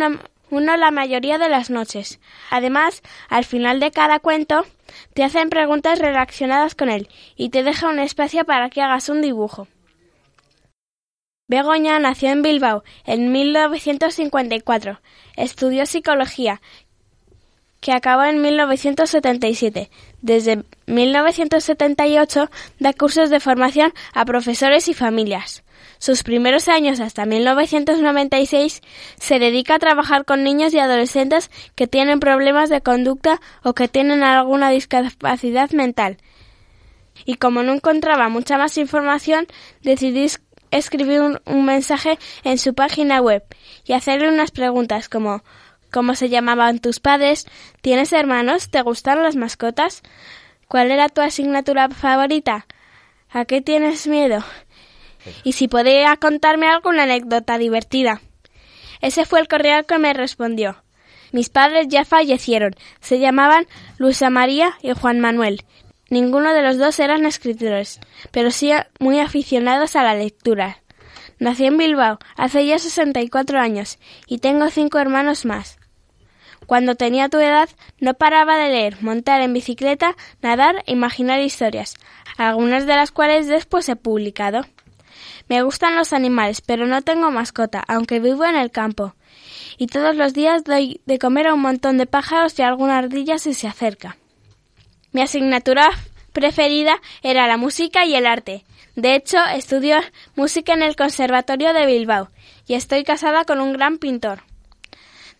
uno la mayoría de las noches. Además, al final de cada cuento te hacen preguntas relacionadas con él y te deja un espacio para que hagas un dibujo. Begoña nació en Bilbao en 1954, estudió psicología, que acabó en 1977. Desde 1978 da cursos de formación a profesores y familias. Sus primeros años hasta 1996 se dedica a trabajar con niños y adolescentes que tienen problemas de conducta o que tienen alguna discapacidad mental. Y como no encontraba mucha más información, decidí escribir un mensaje en su página web y hacerle unas preguntas como ¿cómo se llamaban tus padres? ¿Tienes hermanos? ¿Te gustan las mascotas? ¿Cuál era tu asignatura favorita? ¿A qué tienes miedo? Y si podía contarme alguna anécdota divertida. Ese fue el correo que me respondió. Mis padres ya fallecieron. Se llamaban Luisa María y Juan Manuel. Ninguno de los dos eran escritores, pero sí muy aficionados a la lectura. Nací en Bilbao hace ya 64 años y tengo 5 hermanos más. Cuando tenía tu edad no paraba de leer, montar en bicicleta, nadar e imaginar historias, algunas de las cuales después he publicado. Me gustan los animales, pero no tengo mascota, aunque vivo en el campo. Y todos los días doy de comer a un montón de pájaros y a alguna ardilla si se acerca. Mi asignatura preferida era la música y el arte. De hecho, estudio música en el Conservatorio de Bilbao y estoy casada con un gran pintor.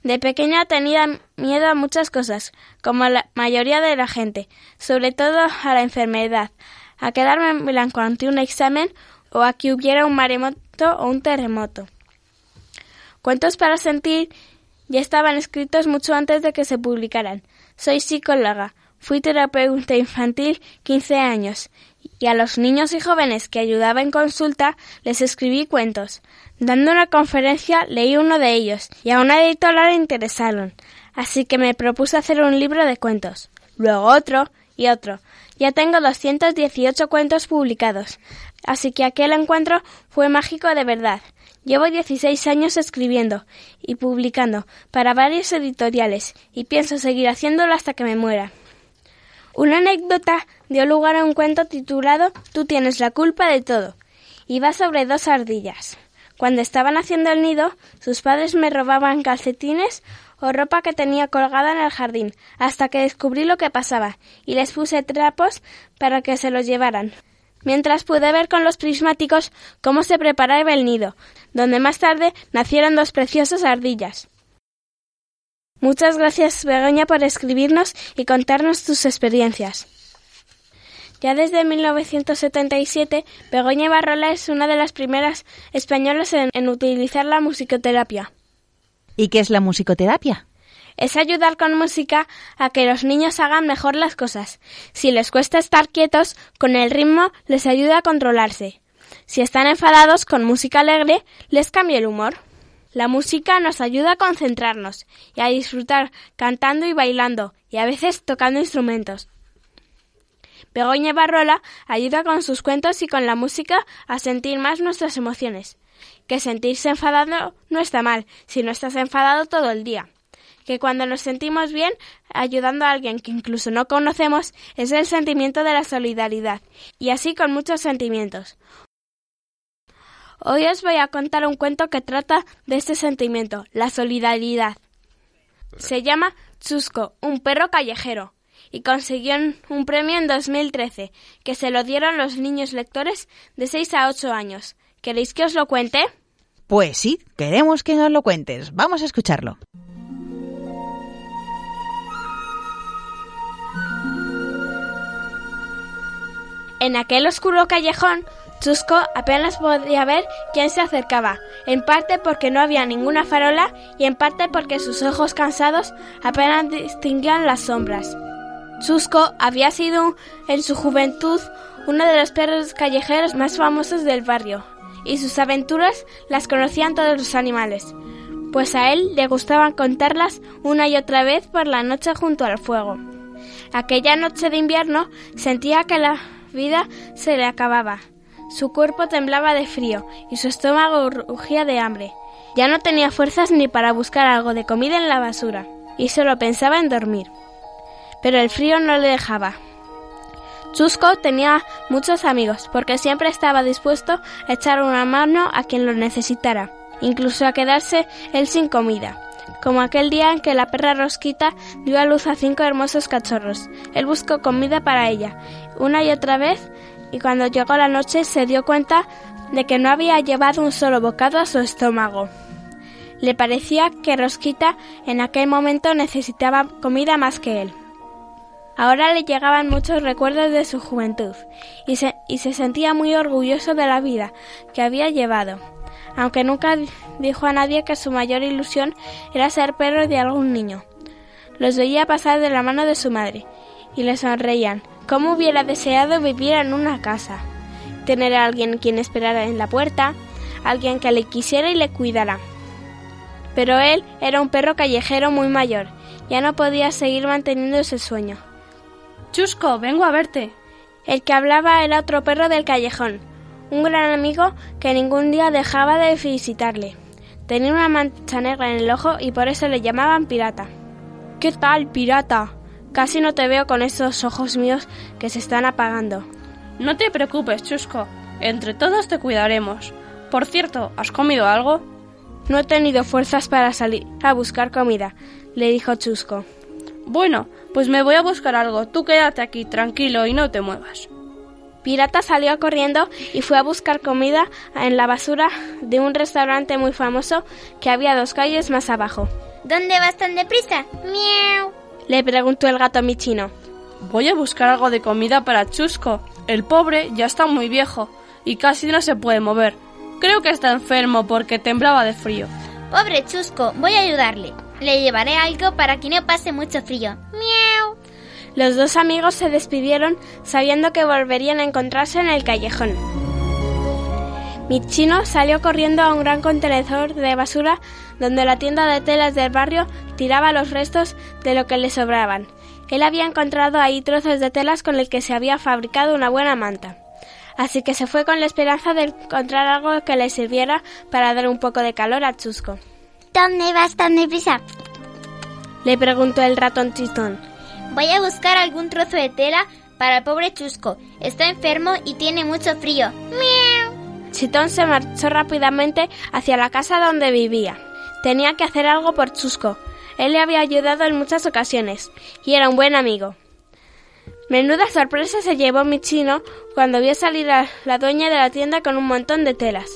De pequeña tenía miedo a muchas cosas, como la mayoría de la gente, sobre todo a la enfermedad, a quedarme en blanco ante un examen o a que hubiera un maremoto o un terremoto. Cuentos para sentir ya estaban escritos mucho antes de que se publicaran. Soy psicóloga. Fui terapeuta infantil 15 años y a los niños y jóvenes que ayudaba en consulta les escribí cuentos. Dando una conferencia leí uno de ellos y a una editora le interesaron, así que me propuse hacer un libro de cuentos, luego otro y otro. Ya tengo 218 cuentos publicados, así que aquel encuentro fue mágico de verdad. Llevo 16 años escribiendo y publicando para varios editoriales y pienso seguir haciéndolo hasta que me muera. Una anécdota dio lugar a un cuento titulado Tú tienes la culpa de todo, y va sobre 2 ardillas. Cuando estaban haciendo el nido, sus padres me robaban calcetines o ropa que tenía colgada en el jardín, hasta que descubrí lo que pasaba y les puse trapos para que se los llevaran. Mientras pude ver con los prismáticos cómo se preparaba el nido, donde más tarde nacieron 2 preciosas ardillas. Muchas gracias, Begoña, por escribirnos y contarnos tus experiencias. Ya desde 1977, Begoña Ibarrola es una de las primeras españolas en utilizar la musicoterapia. ¿Y qué es la musicoterapia? Es ayudar con música a que los niños hagan mejor las cosas. Si les cuesta estar quietos, con el ritmo les ayuda a controlarse. Si están enfadados, con música alegre les cambia el humor. La música nos ayuda a concentrarnos y a disfrutar cantando y bailando y a veces tocando instrumentos. Begoña Ibarrola ayuda con sus cuentos y con la música a sentir más nuestras emociones. Que sentirse enfadado no está mal si no estás enfadado todo el día. Que cuando nos sentimos bien ayudando a alguien que incluso no conocemos es el sentimiento de la solidaridad y así con muchos sentimientos. Hoy os voy a contar un cuento que trata de este sentimiento, la solidaridad. Se llama Chusco, un perro callejero, y consiguieron un premio en 2013, que se lo dieron los niños lectores de 6 a 8 años. ¿Queréis que os lo cuente? Pues sí, queremos que nos lo cuentes. Vamos a escucharlo. En aquel oscuro callejón, Chusco apenas podía ver quién se acercaba, en parte porque no había ninguna farola y en parte porque sus ojos cansados apenas distinguían las sombras. Chusco había sido en su juventud uno de los perros callejeros más famosos del barrio, y sus aventuras las conocían todos los animales, pues a él le gustaban contarlas una y otra vez por la noche junto al fuego. Aquella noche de invierno sentía que la vida se le acababa. Su cuerpo temblaba de frío y su estómago rugía de hambre. Ya no tenía fuerzas ni para buscar algo de comida en la basura y solo pensaba en dormir. Pero el frío no le dejaba. Chusco tenía muchos amigos porque siempre estaba dispuesto a echar una mano a quien lo necesitara, incluso a quedarse él sin comida. Como aquel día en que la perra Rosquita dio a luz a 5 hermosos cachorros. Él buscó comida para ella, una y otra vez, y cuando llegó la noche se dio cuenta de que no había llevado un solo bocado a su estómago. Le parecía que Rosquita en aquel momento necesitaba comida más que él. Ahora le llegaban muchos recuerdos de su juventud y se sentía muy orgulloso de la vida que había llevado, aunque nunca dijo a nadie que su mayor ilusión era ser perro de algún niño. Los veía pasar de la mano de su madre y le sonreían. Cómo hubiera deseado vivir en una casa, tener a alguien quien esperara en la puerta, alguien que le quisiera y le cuidara. Pero él era un perro callejero muy mayor, ya no podía seguir manteniendo ese sueño. Chusco, vengo a verte. El que hablaba era otro perro del callejón, un gran amigo que ningún día dejaba de visitarle. Tenía una mancha negra en el ojo y por eso le llamaban Pirata. ¿Qué tal, Pirata? Casi no te veo con esos ojos míos que se están apagando. No te preocupes, Chusco. Entre todos te cuidaremos. Por cierto, ¿has comido algo? No he tenido fuerzas para salir a buscar comida, le dijo Chusco. Bueno, pues me voy a buscar algo. Tú quédate aquí, tranquilo, y no te muevas. Pirata salió corriendo y fue a buscar comida en la basura de un restaurante muy famoso que había 2 calles más abajo. ¿Dónde vas tan deprisa? ¡Miau! Le preguntó el gato Michino. Voy a buscar algo de comida para Chusco. El pobre ya está muy viejo y casi no se puede mover. Creo que está enfermo porque temblaba de frío. Pobre Chusco, voy a ayudarle. Le llevaré algo para que no pase mucho frío. ¡Miau! Los 2 amigos se despidieron sabiendo que volverían a encontrarse en el callejón. Michino salió corriendo a un gran contenedor de basura donde la tienda de telas del barrio tiraba los restos de lo que le sobraban. Él había encontrado ahí trozos de telas con el que se había fabricado una buena manta. Así que se fue con la esperanza de encontrar algo que le sirviera para dar un poco de calor a Chusco. ¿Dónde vas tan deprisa?, le preguntó el ratón Chistón. Voy a buscar algún trozo de tela para el pobre Chusco. Está enfermo y tiene mucho frío. ¡Miau! Chistón se marchó rápidamente hacia la casa donde vivía. Tenía que hacer algo por Chusco. Él le había ayudado en muchas ocasiones y era un buen amigo. Menuda sorpresa se llevó Michino cuando vio salir a la dueña de la tienda con un montón de telas.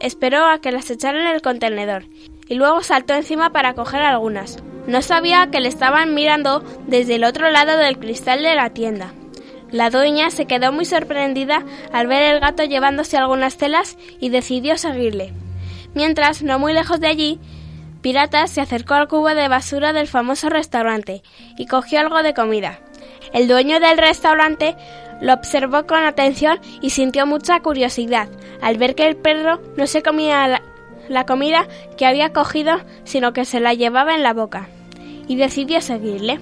Esperó a que las echaran en el contenedor y luego saltó encima para coger algunas. No sabía que le estaban mirando desde el otro lado del cristal de la tienda. La dueña se quedó muy sorprendida al ver el gato llevándose algunas telas y decidió seguirle. Mientras, no muy lejos de allí, Pirata se acercó al cubo de basura del famoso restaurante y cogió algo de comida. El dueño del restaurante lo observó con atención y sintió mucha curiosidad al ver que el perro no se comía la comida que había cogido, sino que se la llevaba en la boca, y decidió seguirle.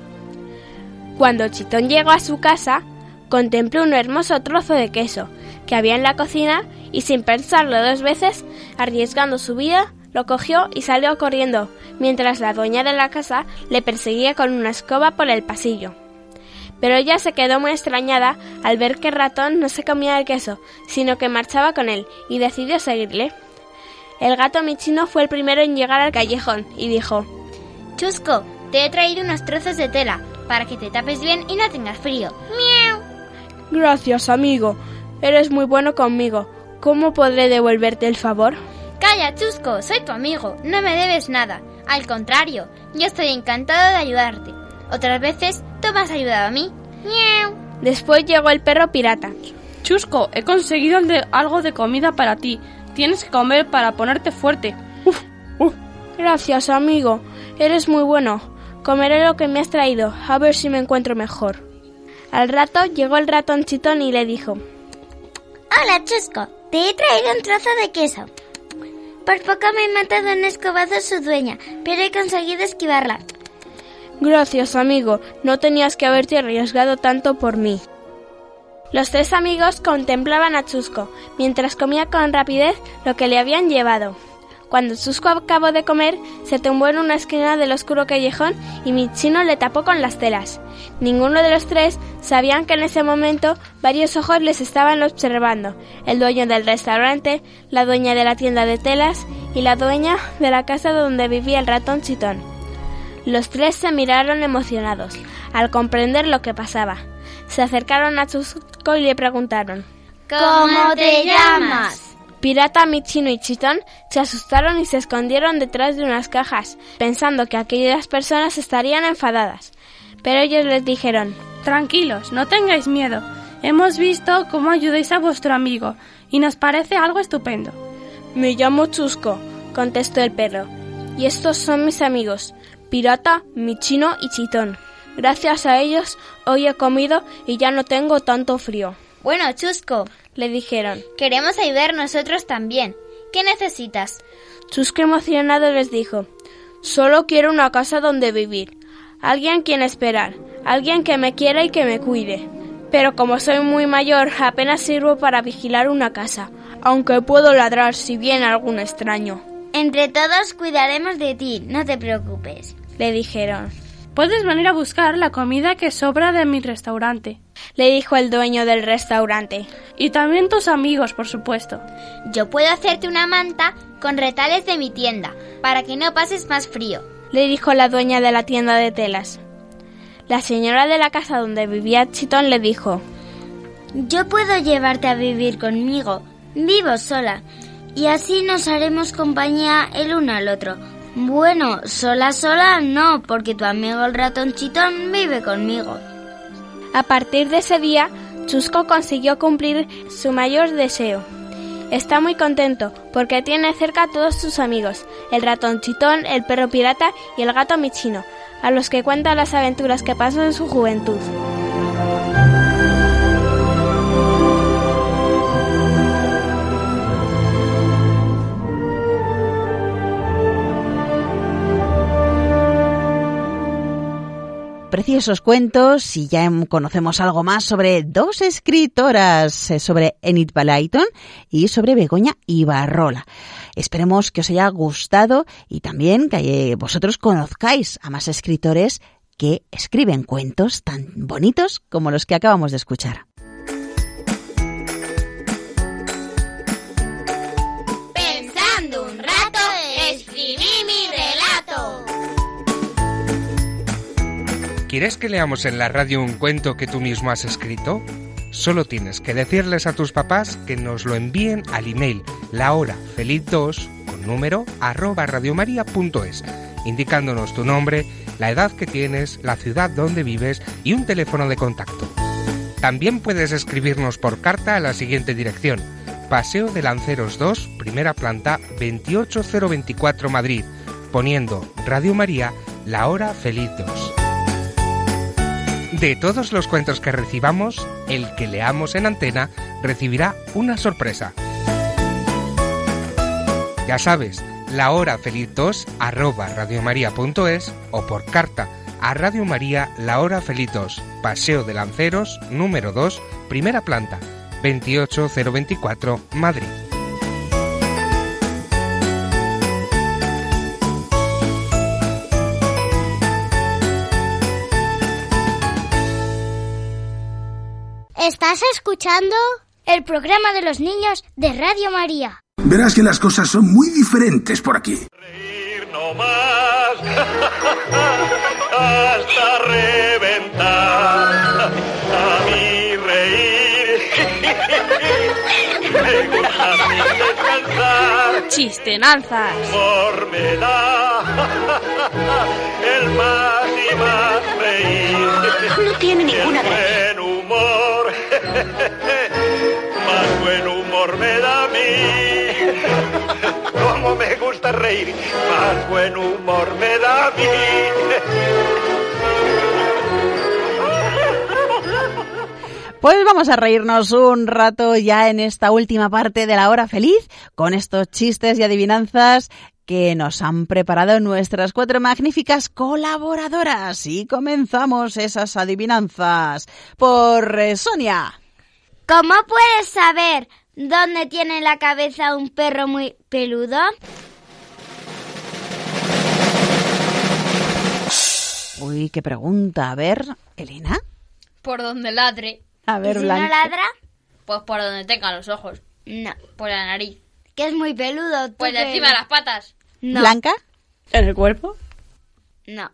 Cuando Chitón llegó a su casa, contempló un hermoso trozo de queso que había en la cocina y, sin pensarlo 2 veces, arriesgando su vida, lo cogió y salió corriendo, mientras la dueña de la casa le perseguía con una escoba por el pasillo. Pero ella se quedó muy extrañada al ver que el ratón no se comía el queso, sino que marchaba con él, y decidió seguirle. El gato Michino fue el primero en llegar al callejón y dijo: Chusco, te he traído unos trozos de tela. para que te tapes bien y no tengas frío. ¡Miau! Gracias, amigo. Eres muy bueno conmigo. ¿Cómo podré devolverte el favor? Calla, chusco, soy tu amigo. No me debes nada. Al contrario, yo estoy encantado de ayudarte. Otras veces tú me has ayudado a mí. ¡Miau! Después llegó el perro pirata. Chusco, he conseguido algo de comida para ti. Tienes que comer para ponerte fuerte. ¡Uf! Gracias, amigo. Eres muy bueno. Comeré lo que me has traído, a ver si me encuentro mejor. Al rato llegó el ratón Chitón y le dijo: Hola, Chusco, te he traído un trozo de queso. Por poco me he matado en escobazo su dueña, pero he conseguido esquivarla. Gracias, amigo. No tenías que haberte arriesgado tanto por mí. Los tres amigos contemplaban a Chusco, mientras comía con rapidez lo que le habían llevado. Cuando Chusco acabó de comer, se tumbó en una esquina del oscuro callejón y mi chino le tapó con las telas. Ninguno de los tres sabían que en ese momento varios ojos les estaban observando: el dueño del restaurante, la dueña de la tienda de telas y la dueña de la casa donde vivía el ratón Chitón. Los tres se miraron emocionados, al comprender lo que pasaba. Se acercaron a Chusco y le preguntaron: ¿Cómo te llamas? Pirata, Michino y Chitón se asustaron y se escondieron detrás de unas cajas, pensando que aquellas personas estarían enfadadas. Pero ellos les dijeron: Tranquilos, no tengáis miedo. Hemos visto cómo ayudáis a vuestro amigo y nos parece algo estupendo. Me llamo Chusco, contestó el perro, y estos son mis amigos, Pirata, Michino y Chitón. Gracias a ellos hoy he comido y ya no tengo tanto frío. Bueno, Chusco, le dijeron, queremos ayudar nosotros también. ¿Qué necesitas? Chusco emocionado les dijo: Solo quiero una casa donde vivir, alguien quien esperar, alguien que me quiera y que me cuide. Pero como soy muy mayor, apenas sirvo para vigilar una casa, aunque puedo ladrar si viene algún extraño. Entre todos cuidaremos de ti, no te preocupes, le dijeron. Puedes venir a buscar la comida que sobra de mi restaurante, le dijo el dueño del restaurante. Y también tus amigos, por supuesto. Yo puedo hacerte una manta con retales de mi tienda, para que no pases más frío, le dijo la dueña de la tienda de telas. La señora de la casa donde vivía Chitón le dijo: Yo puedo llevarte a vivir conmigo, vivo sola, y así nos haremos compañía el uno al otro. Bueno, sola no, porque tu amigo el ratón Chitón vive conmigo. A partir de ese día, Chusco consiguió cumplir su mayor deseo. Está muy contento porque tiene cerca a todos sus amigos, el ratón Chitón, el perro pirata y el gato Michino, a los que cuenta las aventuras que pasó en su juventud. Preciosos cuentos, y ya conocemos algo más sobre dos escritoras, sobre Enid Blyton y sobre Begoña Ibarrola. Esperemos que os haya gustado y también que vosotros conozcáis a más escritores que escriben cuentos tan bonitos como los que acabamos de escuchar. ¿Quieres que leamos en la radio un cuento que tú mismo has escrito? Solo tienes que decirles a tus papás que nos lo envíen al email lahorafeliz2@radiomaria.es, indicándonos tu nombre, la edad que tienes, la ciudad donde vives y un teléfono de contacto. También puedes escribirnos por carta a la siguiente dirección: Paseo de Lanceros 2, primera planta, 28024 Madrid, poniendo Radio María, La Hora Feliz 2. De todos los cuentos que recibamos, el que leamos en antena recibirá una sorpresa. Ya sabes, lahorafeliz2@radiomaria.es o por carta a Radio María La Hora Feliz 2, Paseo de Lanceros, número 2, primera planta, 28024, Madrid. ¿Estás escuchando el programa de los niños de Radio María? Verás que las cosas son muy diferentes por aquí. Reír no más, hasta reventar. Chistenanzas. El más y más reír. No tiene ninguna gracia. Buen humor. Más buen humor me da a mí. Cómo me gusta reír. Más buen humor me da a mí. Pues vamos a reírnos un rato ya en esta última parte de La Hora Feliz con estos chistes y adivinanzas que nos han preparado nuestras cuatro magníficas colaboradoras. Y comenzamos esas adivinanzas por Sonia. ¿Cómo puedes saber dónde tiene la cabeza un perro muy peludo? Uy, qué pregunta. A ver, Elena. Por donde ladre. A ver, ¿y si Blanca no ladra? Pues por donde tenga los ojos. No. Por la nariz. Que es muy peludo. Pues encima de las patas. No. ¿Blanca? ¿En el cuerpo? No.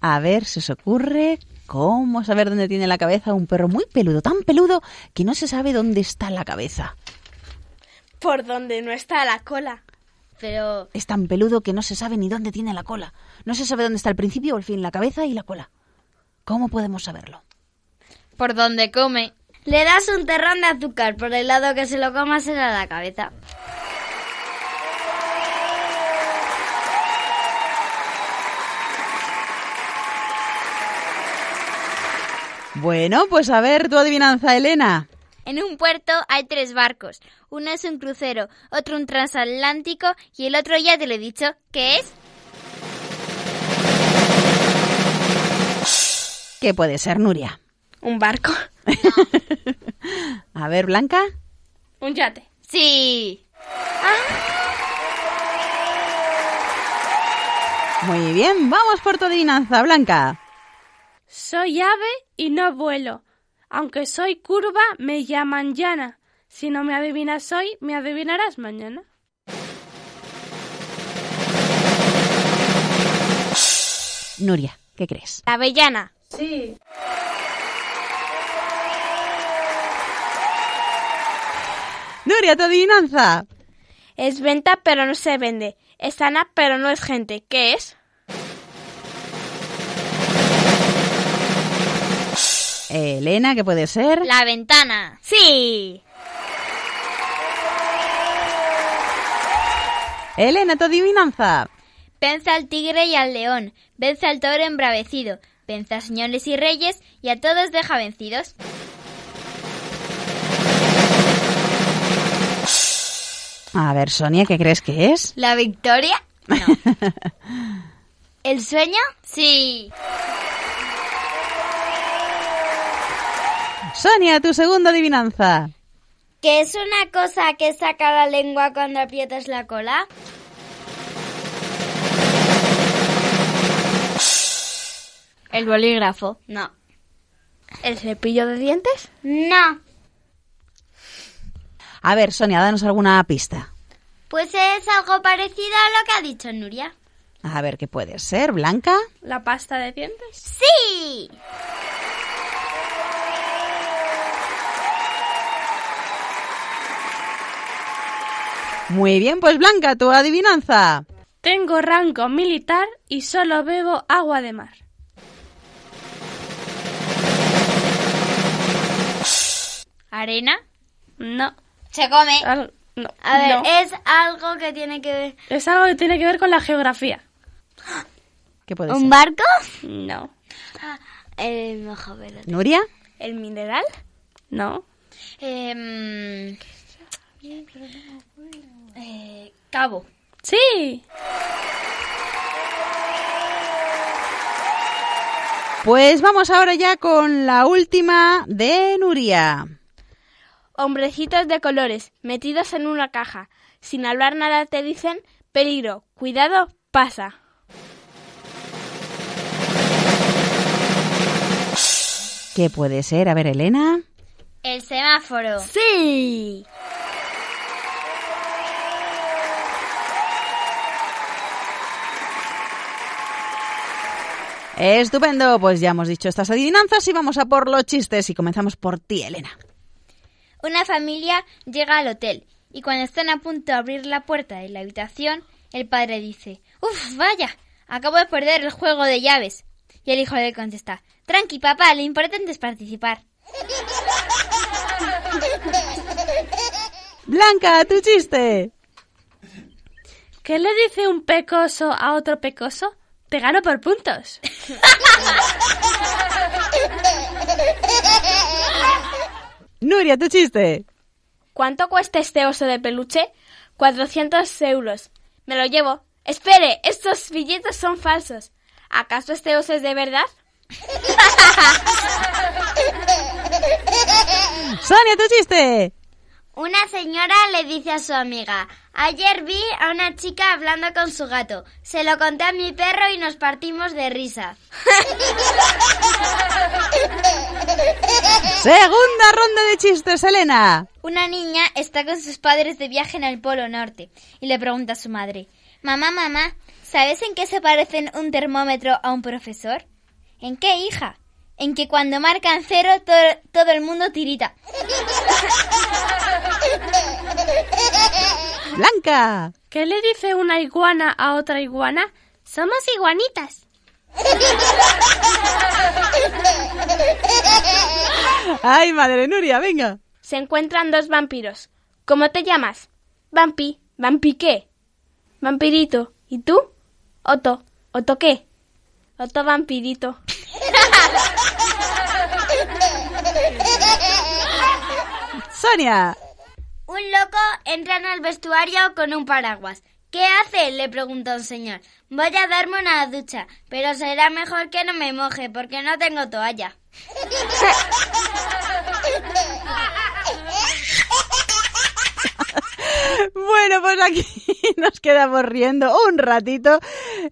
A ver, si os ocurre, ¿cómo saber dónde tiene la cabeza un perro muy peludo? Tan peludo que no se sabe dónde está la cabeza. Por donde no está la cola. Pero... es tan peludo que no se sabe ni dónde tiene la cola. No se sabe dónde está el principio o el fin, la cabeza y la cola. ¿Cómo podemos saberlo? Por donde come. Le das un terrón de azúcar, por el lado que se lo coma será la cabeza. Bueno, pues a ver tu adivinanza, Elena. En un puerto hay tres barcos. Uno es un crucero, otro un transatlántico y el otro ya te lo he dicho, ¿qué es? ¿Qué puede ser, Nuria? ¿Un barco? No. A ver, Blanca. ¿Un yate? Sí. Ah. Muy bien, vamos por tu adivinanza, Blanca. Soy ave y no vuelo. Aunque soy curva, me llaman llana. Si no me adivinas hoy, me adivinarás mañana. Nuria, ¿qué crees? La avellana. Sí. Nuria, tu adivinanza. Es venta pero no se vende. Es sana pero no es gente. ¿Qué es? Elena, ¿qué puede ser? La ventana. Sí. Elena, tu adivinanza. Vence al tigre y al león. Vence al toro embravecido. Vence a señores y reyes y a todos deja vencidos. A ver, Sonia, ¿qué crees que es? ¿La victoria? No. ¿El sueño? Sí. Sonia, tu segunda adivinanza. ¿Qué es una cosa que saca la lengua cuando aprietas la cola? ¿El bolígrafo? No. ¿El cepillo de dientes? No. A ver, Sonia, danos alguna pista. Pues es algo parecido a lo que ha dicho Nuria. A ver, ¿qué puede ser, Blanca? ¿La pasta de dientes? ¡Sí! Muy bien, pues Blanca, tu adivinanza. Tengo rango militar y solo bebo agua de mar. ¿Arena? No. ¿Se come? No. A ver, no. Es algo que tiene que ver... Es algo que tiene que ver con la geografía. ¿Qué puede ser? ¿Un barco? No. ¿Nuria? ¿El mineral? No. Cabo. Sí. Pues vamos ahora ya con la última de Nuria. Hombrecitos de colores, metidos en una caja. Sin hablar nada te dicen, peligro, cuidado, pasa. ¿Qué puede ser? A ver, Elena. El semáforo. ¡Sí! Estupendo, pues ya hemos dicho estas adivinanzas y vamos a por los chistes. Y comenzamos por ti, Elena. Una familia llega al hotel y cuando están a punto de abrir la puerta de la habitación, el padre dice: «¡Uf, vaya! Acabo de perder el juego de llaves». Y el hijo le contesta: «Tranqui, papá, lo importante es participar». Blanca, tu chiste. ¿Qué le dice un pecoso a otro pecoso? Te gano por puntos. Nuria, tu chiste. ¿Cuánto cuesta este oso de peluche? 400 euros. Me lo llevo. Espere, estos billetes son falsos. ¿Acaso este oso es de verdad? Sonia, tu chiste. Una señora le dice a su amiga: «Ayer vi a una chica hablando con su gato. Se lo conté a mi perro y nos partimos de risa». Segunda ronda de chistes, Elena. Una niña está con sus padres de viaje en el Polo Norte y le pregunta a su madre: «Mamá, mamá, ¿sabes en qué se parecen un termómetro a un profesor?». «¿En qué, hija?». «En que cuando marcan cero todo el mundo tirita». Blanca. ¿Qué le dice una iguana a otra iguana? Somos iguanitas. Ay, madre Nuria, venga. Se encuentran dos vampiros. ¿Cómo te llamas? Vampi. ¿Vampi qué? Vampirito. ¿Y tú? Otto. ¿Otto qué? Otto vampirito. Sonia. Un loco entra en el vestuario con un paraguas. «¿Qué hace?», le pregunta un señor. «Voy a darme una ducha, pero será mejor que no me moje porque no tengo toalla». Bueno, pues aquí nos quedamos riendo un ratito.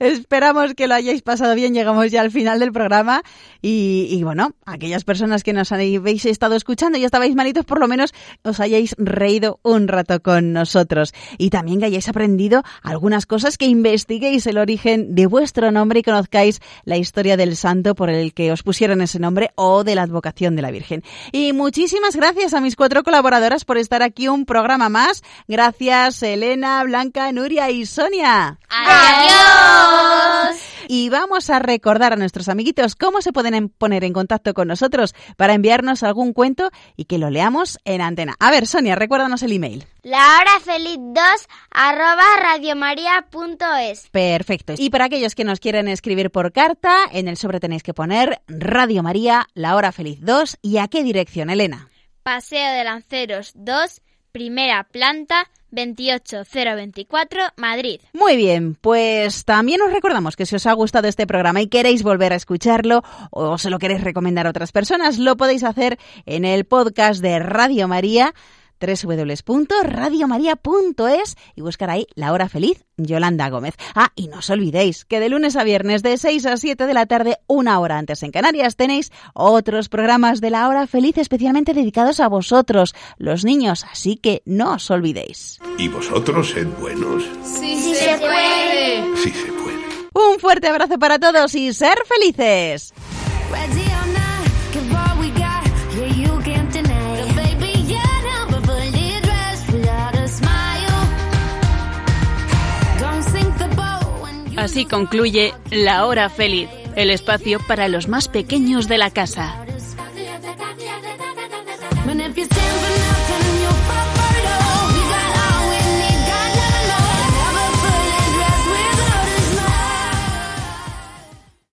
Esperamos que lo hayáis pasado bien. Llegamos ya al final del programa. Y bueno, aquellas personas que nos habéis estado escuchando y estabais malitos, por lo menos os hayáis reído un rato con nosotros. Y también que hayáis aprendido algunas cosas, que investiguéis el origen de vuestro nombre y conozcáis la historia del santo por el que os pusieron ese nombre o de la advocación de la Virgen. Y muchísimas gracias a mis 4 colaboradoras por estar aquí un programa más. Gracias, Elena, Blanca, Nuria y Sonia. ¡Adiós! Y vamos a recordar a nuestros amiguitos cómo se pueden poner en contacto con nosotros para enviarnos algún cuento y que lo leamos en antena. A ver, Sonia, recuérdanos el email. lahorafeliz2@radiomaria.es. Perfecto. Y para aquellos que nos quieren escribir por carta, en el sobre tenéis que poner Radio María, La Hora Feliz 2. ¿Y a qué dirección, Elena? Paseo de Lanceros 2. Primera planta, 28024, Madrid. Muy bien, pues también os recordamos que si os ha gustado este programa y queréis volver a escucharlo o se lo queréis recomendar a otras personas, lo podéis hacer en el podcast de Radio María, www.radiomaria.es, y buscar ahí La Hora Feliz, Yolanda Gómez. Ah, y no os olvidéis que de lunes a viernes de 6 a 7 de la tarde, una hora antes en Canarias, tenéis otros programas de La Hora Feliz especialmente dedicados a vosotros, los niños, así que no os olvidéis. ¿Y vosotros sed buenos? Sí, sí se puede. Sí se puede. Un fuerte abrazo para todos y ser felices. Así concluye La Hora Feliz, el espacio para los más pequeños de la casa.